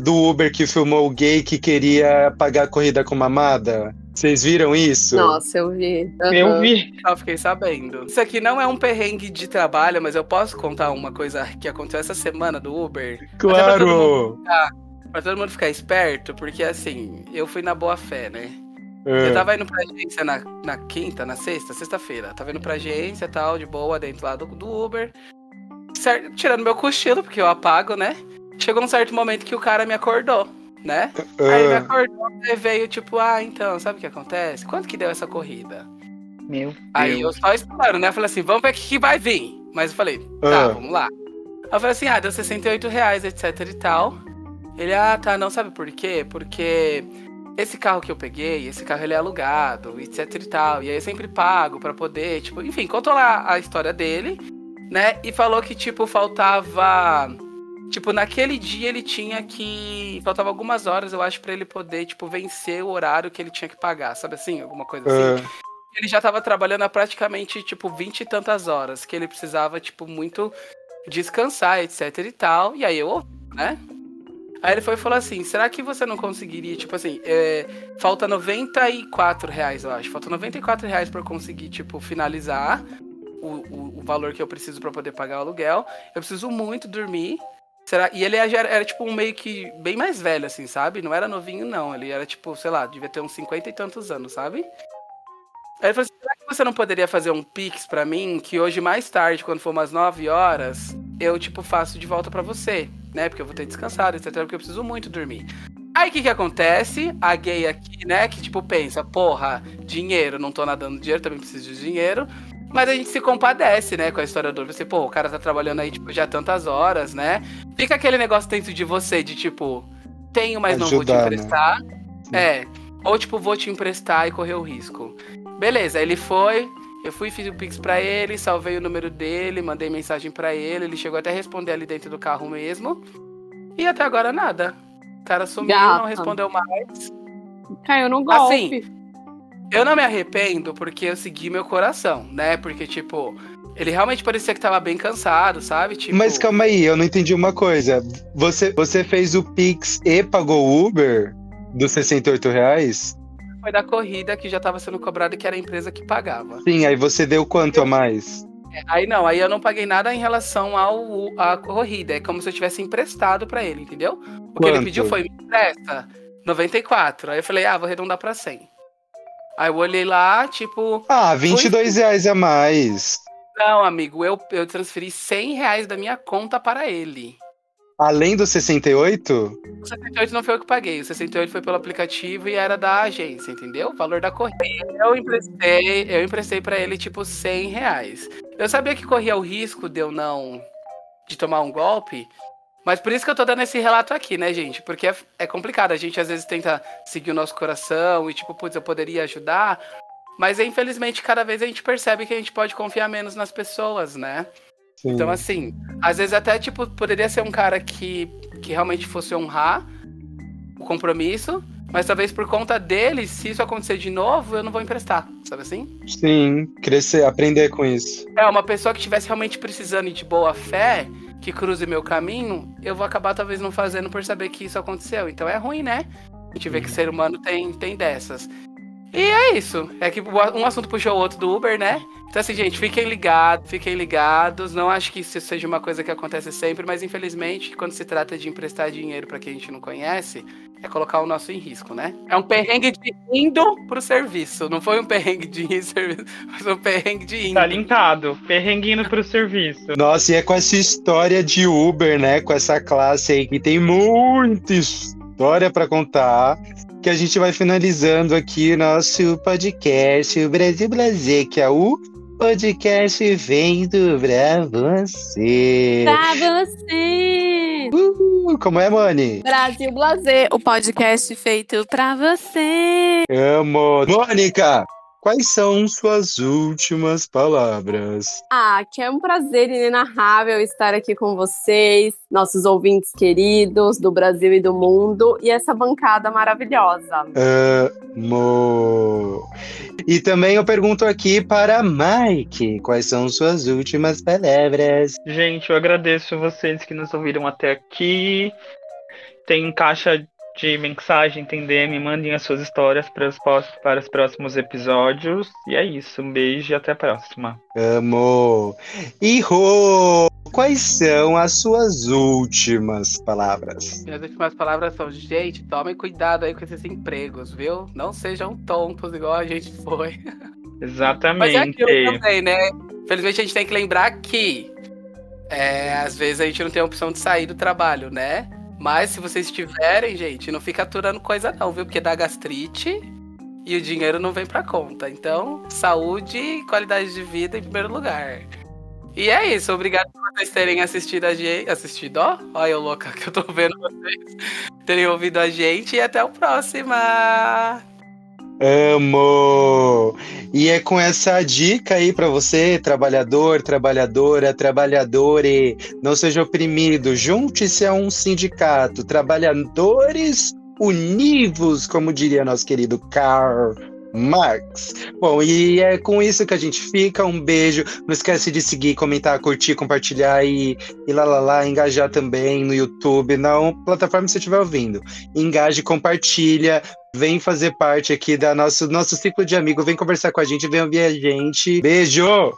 do Uber que filmou o gay que queria pagar a corrida com mamada. Vocês viram isso? Nossa, eu vi. Eu vi. Eu fiquei sabendo. Isso aqui não é um perrengue de trabalho, mas eu posso contar uma coisa que aconteceu essa semana do Uber? Claro! Pra todo mundo ficar esperto, porque assim, eu fui na boa fé, né? Eu tava indo pra agência na quinta, na sexta-feira. Tava indo pra agência e tal, de boa, dentro lá do Uber. Tirando meu cochilo, porque eu apago, né? Chegou um certo momento que o cara me acordou, né? Aí me acordou e veio tipo, então, sabe o que acontece? Quanto que deu essa corrida? Meu. Aí Deus. Eu só esperando, né? Eu falei assim, vamos ver o que vai vir. Mas eu falei, tá, vamos lá. Aí eu falei assim, deu R$68, etc e tal. Ele, tá, não sabe por quê? Porque esse carro que eu peguei, esse carro ele é alugado, etc e tal. E aí eu sempre pago pra poder, tipo, enfim, contou lá a história dele, né? E falou que, tipo, faltava... Tipo, naquele dia ele tinha que... Faltava algumas horas, eu acho, pra ele poder, tipo, vencer o horário que ele tinha que pagar, sabe assim? Alguma coisa assim. Ele já tava trabalhando há praticamente, tipo, 20 e tantas horas, que ele precisava, tipo, muito descansar, etc e tal. E aí eu, né? Aí ele foi e falou assim, será que você não conseguiria, tipo assim, falta R$94, eu acho. Falta R$94 pra eu conseguir, tipo, finalizar o valor que eu preciso pra poder pagar o aluguel. Eu preciso muito dormir. Será? E ele era tipo um meio que bem mais velho, assim, sabe? Não era novinho, não. Ele era tipo, sei lá, devia ter uns 50 e tantos anos, sabe? Aí ele falou assim, será que você não poderia fazer um Pix pra mim? Que hoje, mais tarde, quando for umas 9 horas, eu, tipo, faço de volta pra você, né? Porque eu vou ter descansado, etc. Porque eu preciso muito dormir. Aí, o que que acontece? A gay aqui, né? Que, tipo, pensa, porra, dinheiro. Não tô nadando dinheiro, também preciso de dinheiro. Mas a gente se compadece, né? Com a história do... Você, pô, o cara tá trabalhando aí, tipo, já tantas horas, né? Fica aquele negócio dentro de você, de, tipo... Tenho, mas ajudar, não vou te emprestar. Né? É. Ou, tipo, vou te emprestar e correr o risco. Beleza, ele foi, eu fui, fiz o Pix pra ele, salvei o número dele, mandei mensagem pra ele, ele chegou até a responder ali dentro do carro mesmo. E até agora nada. O cara sumiu, gata, não respondeu mais. Caiu no golpe. Assim, eu não me arrependo porque eu segui meu coração, né? Porque, tipo, ele realmente parecia que tava bem cansado, sabe? Tipo... Mas calma aí, eu não entendi uma coisa. Você fez o Pix e pagou o Uber dos R$68? Foi da corrida que já tava sendo cobrada, que era a empresa que pagava. Sim, aí você deu quanto a mais? Aí não, aí eu não paguei nada em relação à corrida. É como se eu tivesse emprestado pra ele, entendeu? O quanto? Que ele pediu foi, me empresta, 94. Aí eu falei, ah, vou arredondar pra 100. Aí eu olhei lá, tipo... Ah, R$22 a mais. Não, amigo, eu transferi R$100 da minha conta para ele. Além do 68? O 68 não foi eu que paguei. O 68 foi pelo aplicativo e era da agência, entendeu? O valor da corrida. Eu emprestei pra ele, tipo, R$100. Eu sabia que corria o risco de eu não... de tomar um golpe. Mas por isso que eu tô dando esse relato aqui, né, gente? Porque é complicado. A gente, às vezes, tenta seguir o nosso coração e, tipo, putz, eu poderia ajudar. Mas, infelizmente, cada vez a gente percebe que a gente pode confiar menos nas pessoas, né? Sim. Então, assim, às vezes até, tipo, poderia ser um cara que realmente fosse honrar o compromisso, mas talvez por conta dele, se isso acontecer de novo, eu não vou emprestar, sabe assim? Sim, crescer, aprender com isso. É, uma pessoa que estivesse realmente precisando de boa fé, que cruze meu caminho, eu vou acabar talvez não fazendo por saber que isso aconteceu. Então é ruim, né? A gente vê que ser humano tem dessas. E é isso. É que um assunto puxou o outro do Uber, né? Então, assim, gente, fiquem ligados. Não acho que isso seja uma coisa que acontece sempre, mas, infelizmente, quando se trata de emprestar dinheiro pra quem a gente não conhece, é colocar o nosso em risco, né? É um perrengue de indo pro serviço. Não foi um perrengue de ir serviço, mas um perrengue de indo. Tá linkado. Perrengue indo pro serviço. Nossa, e é com essa história de Uber, né? Com essa classe aí que tem muita história pra contar, que a gente vai finalizando aqui nosso podcast, o Brasil Blaze, que é o podcast vendo pra você. Pra você! Como é, Moni? Brasil Blaze, o podcast feito pra você. Amo! Mônica, quais são suas últimas palavras? Ah, que é um prazer inenarrável estar aqui com vocês, nossos ouvintes queridos do Brasil e do mundo, e essa bancada maravilhosa. Amor! E também eu pergunto aqui para Mike, quais são suas últimas palavras? Gente, eu agradeço vocês que nos ouviram até aqui. Tem caixa de mensagem, tem DM, mandem as suas histórias para os próximos episódios. E é isso, um beijo e até a próxima. Amor! E Rô, quais são as suas últimas palavras? Minhas últimas palavras são, gente, tomem cuidado aí com esses empregos, viu? Não sejam tontos igual a gente foi. Exatamente. Mas é aquilo também, né? Felizmente a gente tem que lembrar que às vezes a gente não tem a opção de sair do trabalho, né? Mas se vocês tiverem, gente, não fica aturando coisa não, viu? Porque dá gastrite e o dinheiro não vem pra conta. Então, saúde e qualidade de vida em primeiro lugar. E é isso, obrigado por vocês terem assistido a gente. Assistido, ó? Olha eu louca que eu tô vendo vocês. Terem ouvido a gente e até a próxima! Amo! E é com essa dica aí pra você, trabalhador, trabalhadora, trabalhadore, não seja oprimido, junte-se a um sindicato, trabalhadores univos, como diria nosso querido Karl Marx. Bom, e é com isso que a gente fica, um beijo, não esquece de seguir, comentar, curtir, compartilhar e lá, engajar também no YouTube, na plataforma que você estiver ouvindo. Engaje, compartilha, vem fazer parte aqui do nosso ciclo de amigo, vem conversar com a gente, vem ouvir a gente. Beijo!